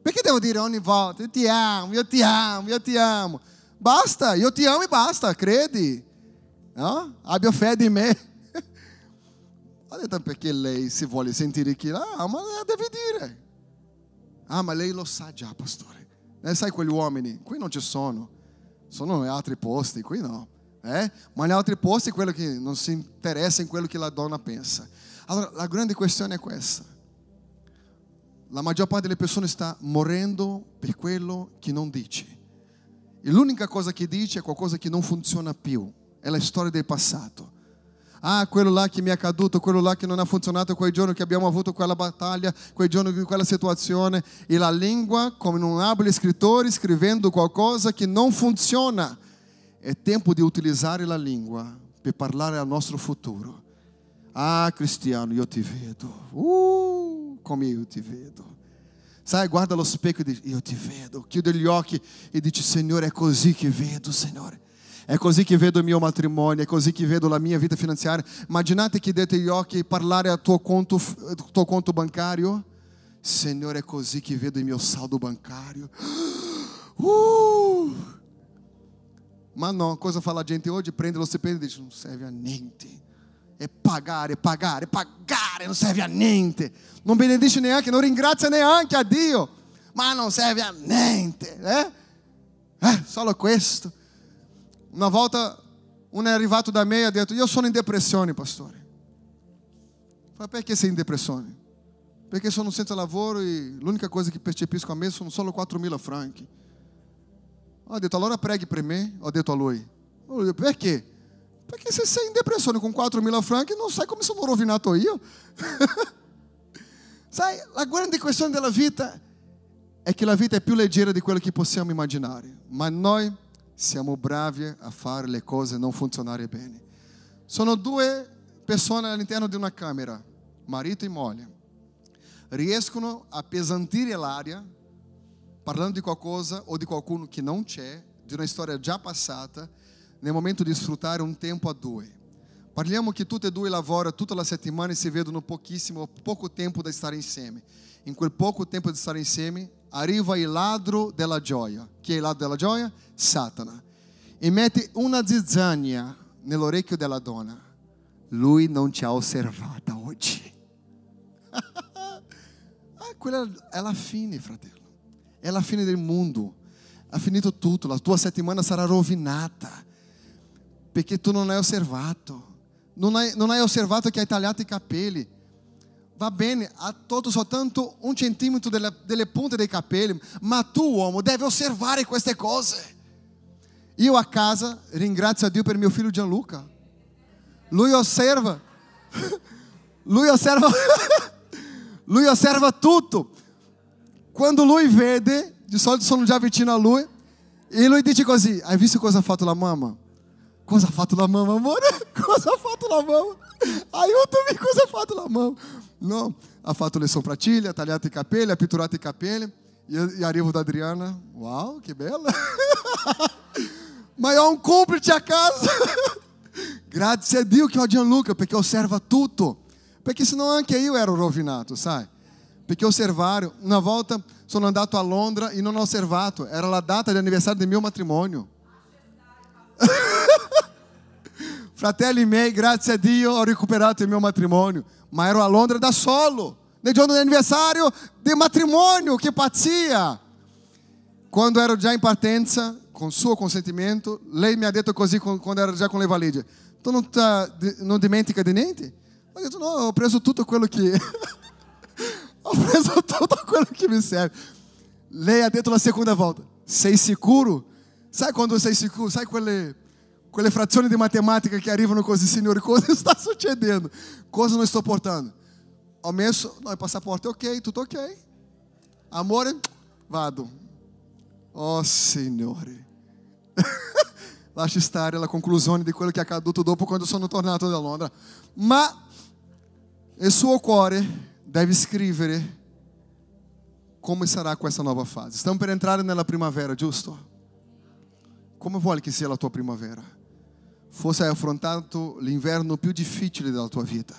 Perché devo dire ogni volta: io ti amo, io ti amo, io ti amo? Basta, io ti amo e basta, credi, no? Abbia fede in me. Guardate, perché lei si vuole sentire che la ama, deve dire. Ah, ma lei lo sa già, pastore. Eh, sai quegli uomini? Qui non ci sono. Sono in altri posti, qui no. Eh? Ma in altri posti è quello che non si interessa in quello che la donna pensa. Allora, la grande questione è questa. La maggior parte delle persone sta morendo per quello che non dice. E l'unica cosa che dice è qualcosa che non funziona più. È la storia del passato. Ah, quello là che mi è accaduto, quello là che non ha funzionato, quel giorno che abbiamo avuto quella battaglia, quel giorno di quella situazione. E la lingua, come un abile scrittore, scrivendo qualcosa che non funziona. È tempo di utilizzare la lingua per parlare al nostro futuro. Ah, Cristiano, io ti vedo. Uh, come io ti vedo. Sai, guarda allo specchio e dici: io ti vedo. Chiude gli occhi e dici: Signore, è così che vedo, Signore. È così che vedo il mio matrimonio, è così che vedo la mia vita finanziaria. Immaginate che dentro gli occhi e parlare al tuo conto, tuo conto bancario. Signore, è così che vedo il mio saldo bancario. Uh. Ma no, cosa fa la gente oggi? Prende lo stipendio e dice: non serve a niente. E pagare, pagare, pagare, non serve a niente. Non benedice neanche, non ringrazia neanche a Dio. Ma non serve a niente. Eh? Eh, solo questo. Una volta uno è arrivato da me e ha detto: io sono in depressione, pastore. Ma perché sei in depressione? Perché sono senza lavoro e l'unica cosa che percepisco a me sono solo quattromila franchi. Ho detto: allora preghi per me. Ho detto a lui. Ho detto: perché? Perché se sei in depressione con quattromila franchi non sai come sono rovinato io. Sai, la grande questione della vita è che la vita è più leggera di quello che possiamo immaginare. Ma noi siamo bravi a fare le cose non funzionare bene. Sono due persone all'interno di una camera, marito e moglie. Riescono a pesantire l'aria parlando di qualcosa o di qualcuno che non c'è, di una storia già passata, nel momento di sfruttare un tempo a due. Parliamo che tutti e due lavorano tutta la settimana e si vedono pochissimo, poco tempo da stare insieme. In quel poco tempo di stare insieme arriva il ladro della gioia. Chi è il ladro della gioia? Satana. E mette una zizzania nell'orecchio della donna. Lui non ci ha osservata oggi. Ah, quella è la fine, fratello. È la fine del mondo. Ha finito tutto. La tua settimana sarà rovinata. Perché tu non hai osservato, non hai, non hai osservato che hai tagliato i capelli, va bene ha tolto soltanto un centimetro della, delle punte dei capelli, ma tu uomo devi osservare queste cose. Io a casa ringrazio Dio per mio figlio Gianluca. Lui osserva, lui osserva, lui osserva tutto. Quando lui vede, di solito sono già vicino a lui, e lui dice così: hai visto cosa ha fatto la mamma? Cosa ha fatto la mamma, amore? Cosa ha fatto la mamma? Aiutami, cosa ha fatto la mamma? No, ha fatto le sopracciglia, ha tagliato i capelli, ha pitturato i capelli. E arrivo da Adriana, wow, che bella! Ma io ho un complice a casa. Grazie a Dio che ho Gianluca, perché osserva tutto, perché sennò anche io ero rovinato, sai? Perché osservare. Una volta sono andato a Londra e non ho osservato, era la data di anniversario del mio matrimonio. Fratelli miei, grazie a Dio ho recuperato il mio matrimonio, ma ero a Londra da solo nel giorno dell'anniversario del matrimonio, che pazzia! Quando ero già in partenza, con suo consentimento, lei mi ha detto così quando ero già con le valigie: tu non, non dimentica di niente? Ho detto no, ho preso tutto quello che ho preso tutto quello che mi serve. Lei ha detto la seconda volta: sei sicuro? Sai quando sei sicuro? Sai quelle, quelle frazioni di matematica che arrivano così, signore, cosa sta succedendo? Cosa non sto portando? Ho messo, no, il passaporto è ok, tutto ok. Amore, vado. Oh, signore. Lascia stare la conclusione di quello che è accaduto dopo quando sono tornato da Londra. Ma il suo cuore deve scrivere come sarà questa nuova fase. Stiamo per entrare nella primavera, giusto? Come vuoi che sia la tua primavera? Forse hai affrontato l'inverno più difficile della tua vita.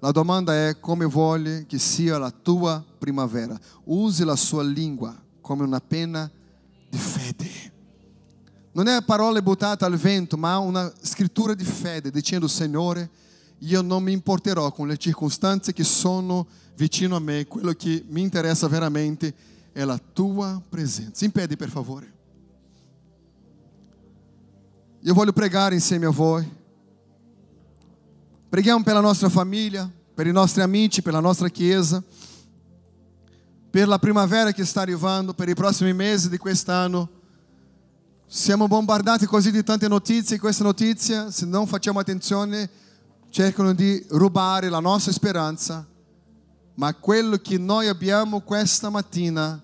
La domanda è: come vuoi che sia la tua primavera? Usi la sua lingua come una penna di fede. Non è parole buttate al vento, ma una scrittura di fede, dicendo: Signore, io non mi importerò con le circostanze che sono vicino a me, quello che mi interessa veramente è la tua presenza. Impedi, per favore. Io voglio pregare insieme a voi. Preghiamo per la nostra famiglia, per i nostri amici, per la nostra chiesa, per la primavera che sta arrivando, per i prossimi mesi di quest'anno. Siamo bombardati così di tante notizie, e queste notizie, se non facciamo attenzione, cercano di rubare la nostra speranza. Ma quello che noi abbiamo questa mattina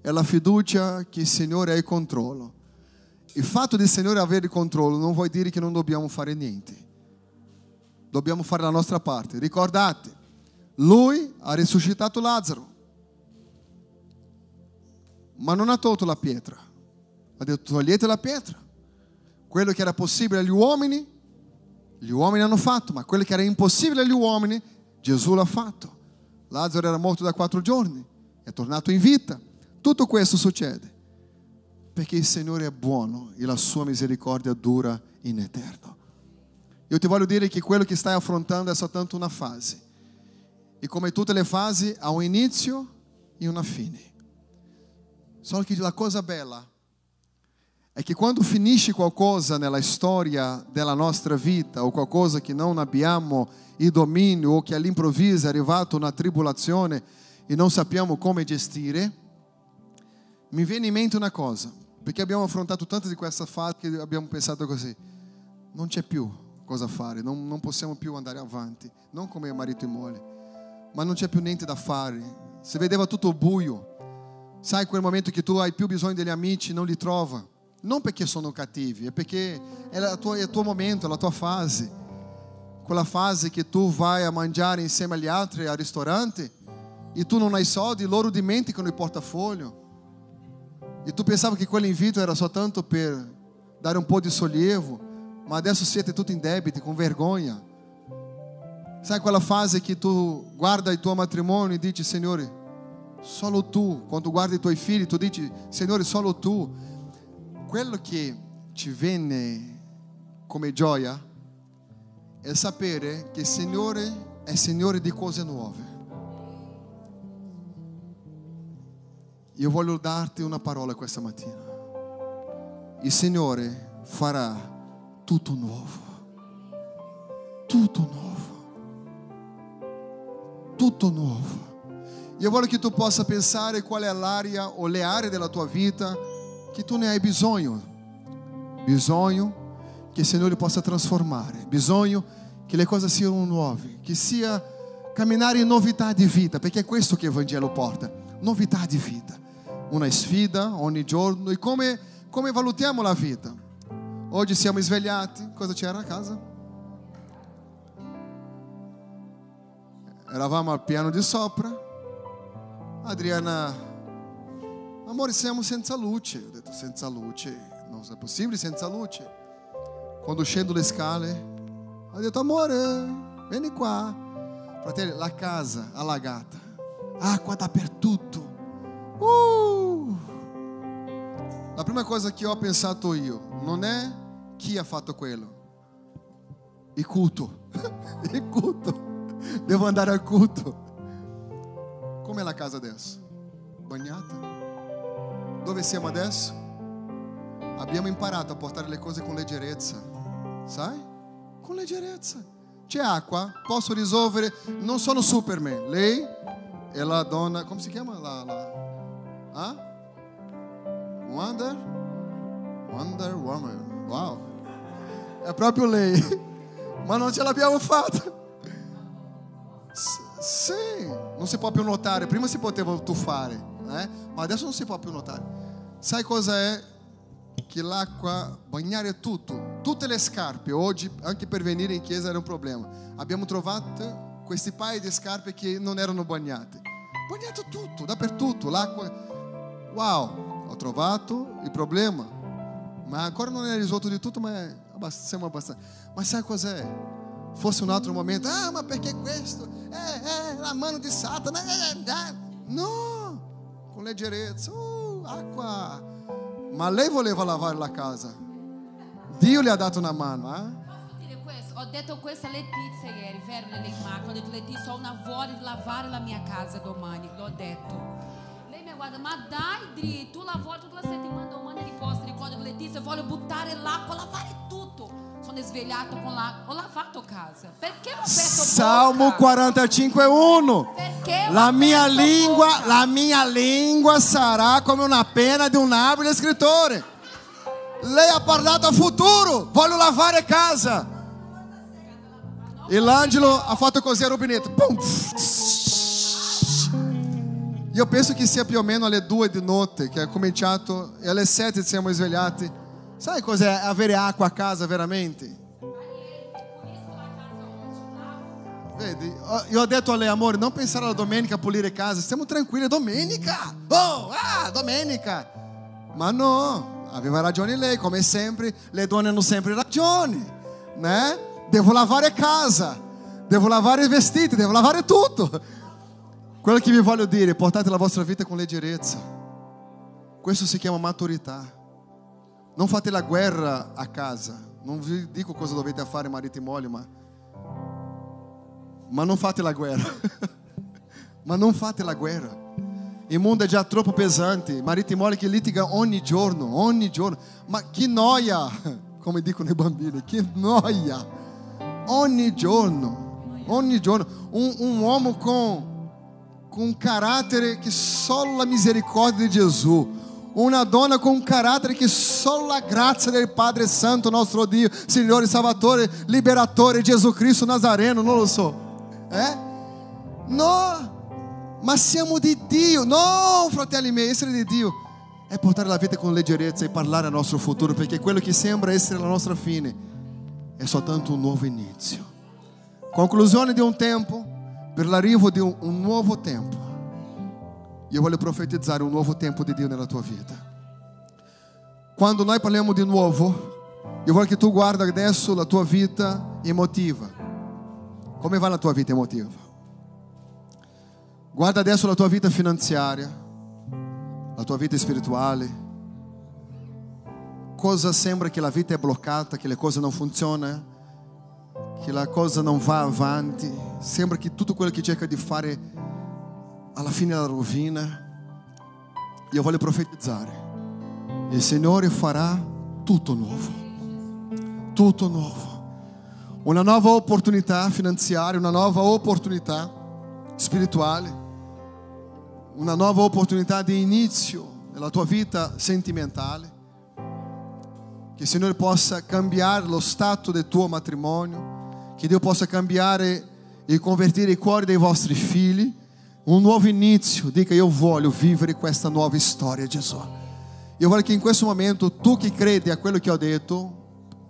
è la fiducia che il Signore ha il controllo. Il fatto del Signore avere il controllo non vuol dire che non dobbiamo fare niente. Dobbiamo fare la nostra parte. Ricordate, Lui ha risuscitato Lazzaro, ma non ha tolto la pietra. Ha detto: togliete la pietra. Quello che era possibile agli uomini, gli uomini hanno fatto, ma quello che era impossibile agli uomini, Gesù l'ha fatto. Lazzaro era morto da quattro giorni, è tornato in vita. Tutto questo succede perché il Signore è buono e la sua misericordia dura in eterno. Io ti voglio dire che quello che stai affrontando è soltanto una fase. E come tutte le fasi, ha un inizio e una fine. Solo che la cosa bella è che quando finisce qualcosa nella storia della nostra vita, o qualcosa che non abbiamo il dominio, o che all'improvviso è arrivata una tribolazione e non sappiamo come gestire, mi viene in mente una cosa. Perché abbiamo affrontato tante di queste fasi che abbiamo pensato così: non c'è più cosa fare, non, non possiamo più andare avanti, non come marito e moglie, ma non c'è più niente da fare. Si vedeva tutto buio. Sai quel momento che tu hai più bisogno degli amici, non li trova, non perché sono cattivi, è perché è, la tua, è il tuo momento, è la tua fase, quella fase che tu vai a mangiare insieme agli altri al ristorante e tu non hai soldi, loro dimenticano il portafoglio e tu pensavi che quell'invito era soltanto per dare un po' di sollievo, ma adesso siete tutti in debiti, con vergogna. Sai quella fase che tu guarda il tuo matrimonio e dici: Signore, solo tu. Quando guardi i tuoi figli, tu dici: Signore, solo tu. Quello che ci venne come gioia è sapere che il Signore è Signore di cose nuove. Io voglio darti una parola questa mattina. Il Signore farà tutto nuovo, tutto nuovo, tutto nuovo. E eu voglio che tu possa pensare qual è l'area o le aree della tua vita che tu ne hai bisogno. Bisogno che il Signore possa trasformare, bisogno che le cose siano nuove, che sia camminare in novità di vita, perché è questo che il Vangelo porta, novità di vita, una sfida ogni giorno. E come, come valutiamo la vita? Oggi siamo svegliati, cosa c'era a casa? Eravamo al piano di sopra. Adriana, amore, siamo senza luce. Ho detto, senza luce? Non è possibile senza luce. Quando scendo le scale, ho detto, amore, vieni qua. Fratelli, la casa allagata, acqua dappertutto. Uh! La prima cosa che ho pensato io, non è chi ha fatto quello. Il culto, il culto. Devo andare al culto. Com'è la casa adesso? Bagnata? Dove siamo adesso? Abbiamo imparato a portare le cose con leggerezza, sai? Con leggerezza. C'è acqua, posso risolvere, non sono Superman. Lei è la donna, come si chiama? La, la... Ah? Wonder? Wonder Woman, wow. È proprio lei, ma non ce l'abbiamo fatta. Sì, non si può più notare. Prima si poteva tuffare, né? Ma adesso non si può più notare. Sai cosa è? Che l'acqua, bagnare tutto, tutte le scarpe. Oggi anche per venire in chiesa era un problema. Abbiamo trovato questi paio di scarpe che non erano bagnate. Bagnato tutto, dappertutto, l'acqua. Wow, ho trovato il problema, ma ancora non è risolto di tutto, ma è abbast- siamo abbastanza. Ma sai cos'è? Fosse un altro momento, ah, ma perché questo? Eh, eh, la mano di Satana. No, con leggerezza, uh, acqua. Ma lei voleva lavare la casa. Dio le ha dato una mano, eh? Posso dire questo? Ho detto questo a Letizia ieri, vero, nelle macchine. Ho detto, Letizia, ho una voglia di lavare la mia casa domani. L'ho detto. Lei mi guarda, ma dai, Dri, tu lavori tutta la settimana, domani riposta. Ricordo, Letizia, voglio buttare l'acqua, lavare tutto. Sono svegliato con l'acqua, ho lavato casa. Perché ho aperto Salmo quarantacinque uno. Perché la mia lingua, la mia lingua sarà come una penna di un abile scrittore. Lei ha parlato a futuro, voglio lavare casa. E l'angelo ha fatto così a rubinetto. Io penso che sia più o meno alle due di notte che è cominciato e alle sette siamo svegliati. Sai cos'è avere acqua a casa veramente? Vedi, io ho detto a lei, amore, non pensare alla domenica a pulire casa, stiamo tranquilli, è domenica. Oh, ah, domenica. Ma no, aveva ragione lei, come sempre, le donne hanno sempre ragione, né? Devo lavare casa, devo lavare i vestiti, devo lavare tutto. Quello che vi voglio dire, portate la vostra vita con leggerezza. Questo si chiama maturità. Non fate la guerra a casa. Non vi dico cosa dovete fare, marito e moglie, ma... ma non fate la guerra. Ma non fate la guerra. Il mondo è già troppo pesante. Marito e moglie che litigano ogni giorno, ogni giorno. Ma che noia, come dicono i bambini, che noia. Ogni giorno, ogni giorno. Un, un uomo con, con un carattere che solo la misericordia di Gesù. Una donna con un carattere che solo la grazia del Padre Santo, nostro Dio, Signore, Salvatore, Liberatore, Gesù Cristo Nazareno, non lo so. Eh? No, ma siamo di Dio. No, fratelli miei, essere di Dio è portare la vita con leggerezza e parlare al nostro futuro, perché quello che sembra essere la nostra fine è soltanto un nuovo inizio. Conclusione di un tempo per l'arrivo di un, un nuovo tempo. Io voglio profetizzare un nuovo tempo di Dio nella tua vita. Quando noi parliamo di nuovo, io voglio che tu guardi adesso la tua vita emotiva. Come va la tua vita emotiva? Guarda adesso la tua vita finanziaria, la tua vita spirituale. Cosa sembra che la vita è bloccata, che le cose non funzionano, che la cosa non va avanti. Sembra che tutto quello che cerca di fare alla fine della rovina. Io voglio profetizzare, il Signore farà tutto nuovo, tutto nuovo, una nuova opportunità finanziaria, una nuova opportunità spirituale, una nuova opportunità di inizio nella tua vita sentimentale, che il Signore possa cambiare lo stato del tuo matrimonio, che Dio possa cambiare e convertire i cuori dei vostri figli, un nuovo inizio. Dica: io voglio vivere questa nuova storia, Gesù. Io voglio che in questo momento tu che credi a quello che ho detto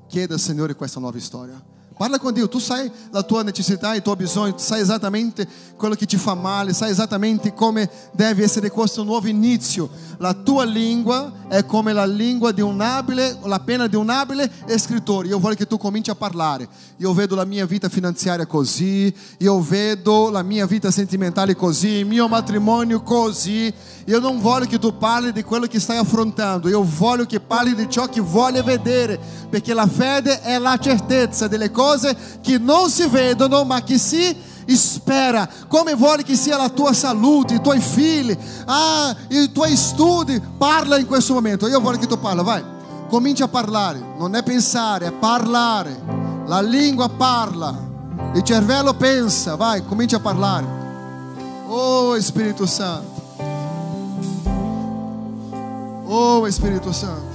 chieda al Signore questa nuova storia. Parla con Dio, tu sai la tua necessità, i tuoi bisogni, tu sai esattamente quello che ti fa male, sai esattamente come deve essere questo nuovo inizio. La tua lingua è come la lingua di un abile, la penna di un abile scrittore. Io voglio che tu cominci a parlare. Io vedo la mia vita finanziaria così, io vedo la mia vita sentimentale così, il mio matrimonio così. Io non voglio che tu parli di quello che stai affrontando, io voglio che parli di ciò che voglio vedere, perché la fede è la certezza delle cose che non si vedono ma che si spera. Come vuoi che sia la tua salute, i tuoi figli, ah, i tuoi studi? Parla in questo momento. Io voglio che tu parli, vai, cominci a parlare. Non è pensare, è parlare. La lingua parla, il cervello pensa. Vai, cominci a parlare. Oh Spirito Santo, oh Spirito Santo.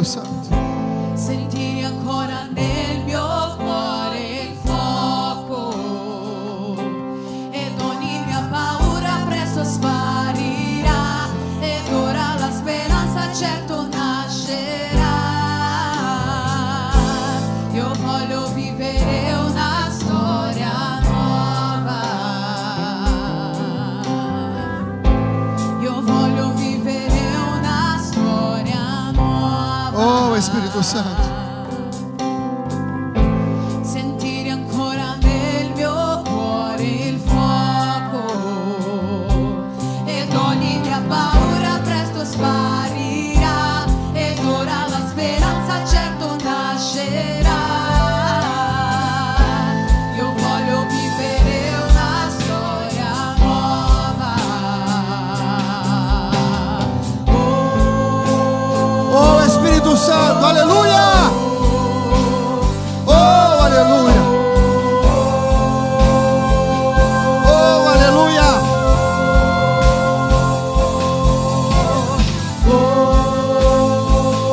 Santo. Sentire ancora nel mio cuore il fuoco, ed ogni mia paura presto sparirà, ed ora la speranza certo nascerà. Io voglio vivere una storia nuova, io voglio vivere. Oh Espírito Santo. Sentire ancora nel mio cuore il fuoco, ed ogni mia paura presto sparirà, ed ora la speranza certo nascerà. Santo, aleluia! Oh, aleluia! Oh, aleluia! Oh,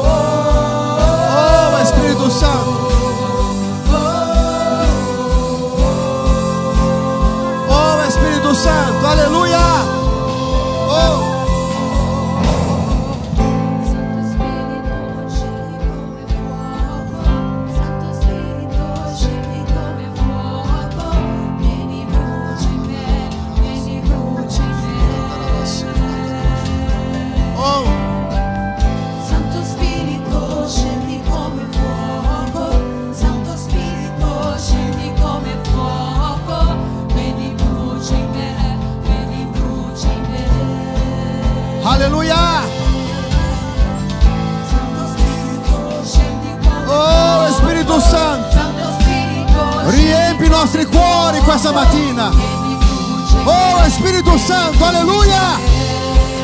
oh, oh, Espírito Santo! Oh, Espírito Santo, aleluia! Oh! Cuore questa mattina, oh Spirito Santo, alleluia,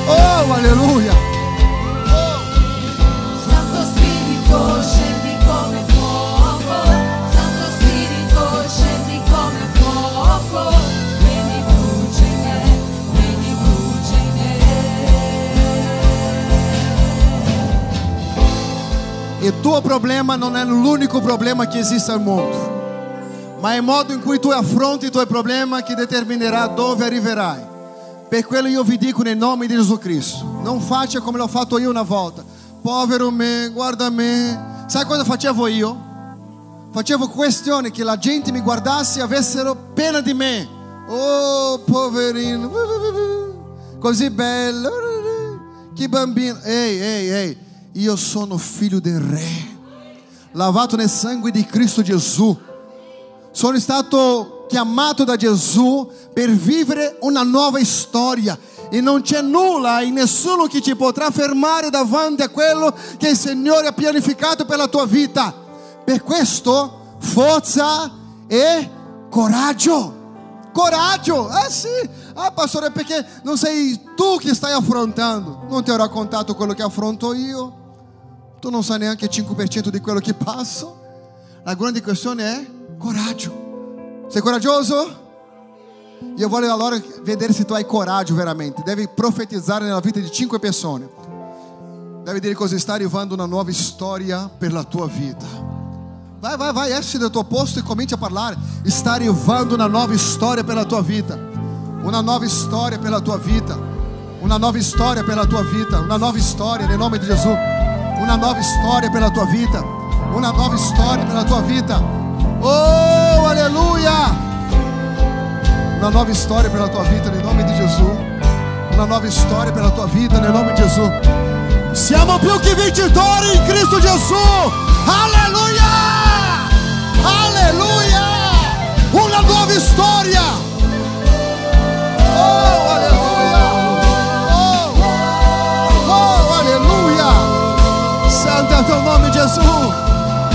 oh alleluia, oh. Santo Spirito scendi come fuoco, Santo Spirito scendi come fuoco, vieni brucia in me, vieni brucia in me. Il tuo problema non è l'unico problema che esiste al mondo, ma è il modo in cui tu affronti i tuoi problemi che determinerà dove arriverai. Per quello io vi dico nel nome di Gesù Cristo, non faccia come l'ho fatto io una volta. Povero me, guarda me. Sai cosa facevo io? Facevo questione che la gente mi guardasse e avessero pena di me. Oh poverino, così bello, che bambino. Ehi, ehi, ehi, io sono figlio del Re, lavato nel sangue di Cristo Gesù. Sono stato chiamato da Gesù per vivere una nuova storia, e non c'è nulla e nessuno che ti potrà fermare davanti a quello che il Signore ha pianificato per la tua vita. Per questo forza e coraggio. Coraggio, eh sì. Ah, pastore, perché non sei tu che stai affrontando? Non ti ho raccontato quello che affronto io? Tu non sai neanche il cinque per cento di quello che passo? La grande questione è coraggio. Sei coraggioso? Io voglio allora vedere se tu hai coraggio veramente. Devi profetizzare nella vita di cinque persone. Devi dire così: sta arrivando una nuova storia per la tua vita. Vai, vai, vai, esci dal tuo posto e cominci a parlare. Sta arrivando una nuova storia per la tua vita. Una nuova storia per la tua vita. Una nuova storia per la tua vita. Una nuova storia nel nome di Gesù. Una nuova storia per la tua vita. Una nuova storia per la tua vita. Oh, alleluia! Una nuova storia per la tua vita nel nome di Gesù. Una nuova storia per la tua vita nel nome di Gesù. Siamo più che vincitori in Cristo Gesù. Alleluia! Alleluia! Una nuova storia. Oh, alleluia! Oh, oh, alleluia! Santo è il tuo nome Gesù.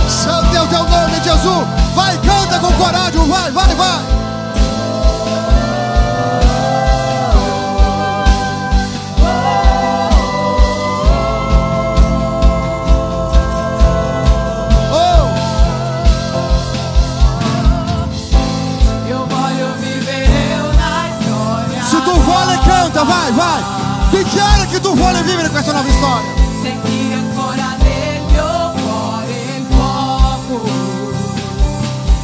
Santo è il tuo nome Gesù. Vai, canta con coraggio. Vai, vai, vai. Vai, vai, dichiara che tu vuoi vivere questa nuova storia. Sentire ancora nel mio cuore il fuoco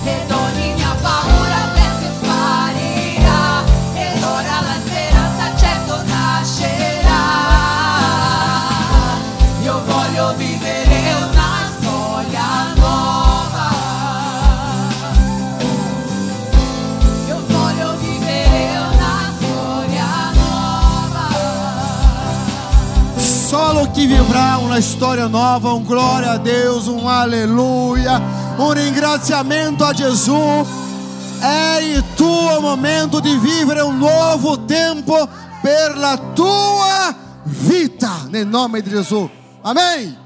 ed ogni mia paura adesso sparirà ed ora la speranza certo nascerà. Io voglio vivere una storia nuova. Io voglio vivere una storia. Solo chi vivrà una storia nuova, un glória a Deus, um aleluia, um ringraziamento a Jesus. É il tuo momento di vivere un nuovo tempo per la tua vita, nel nome di Gesù. Amém.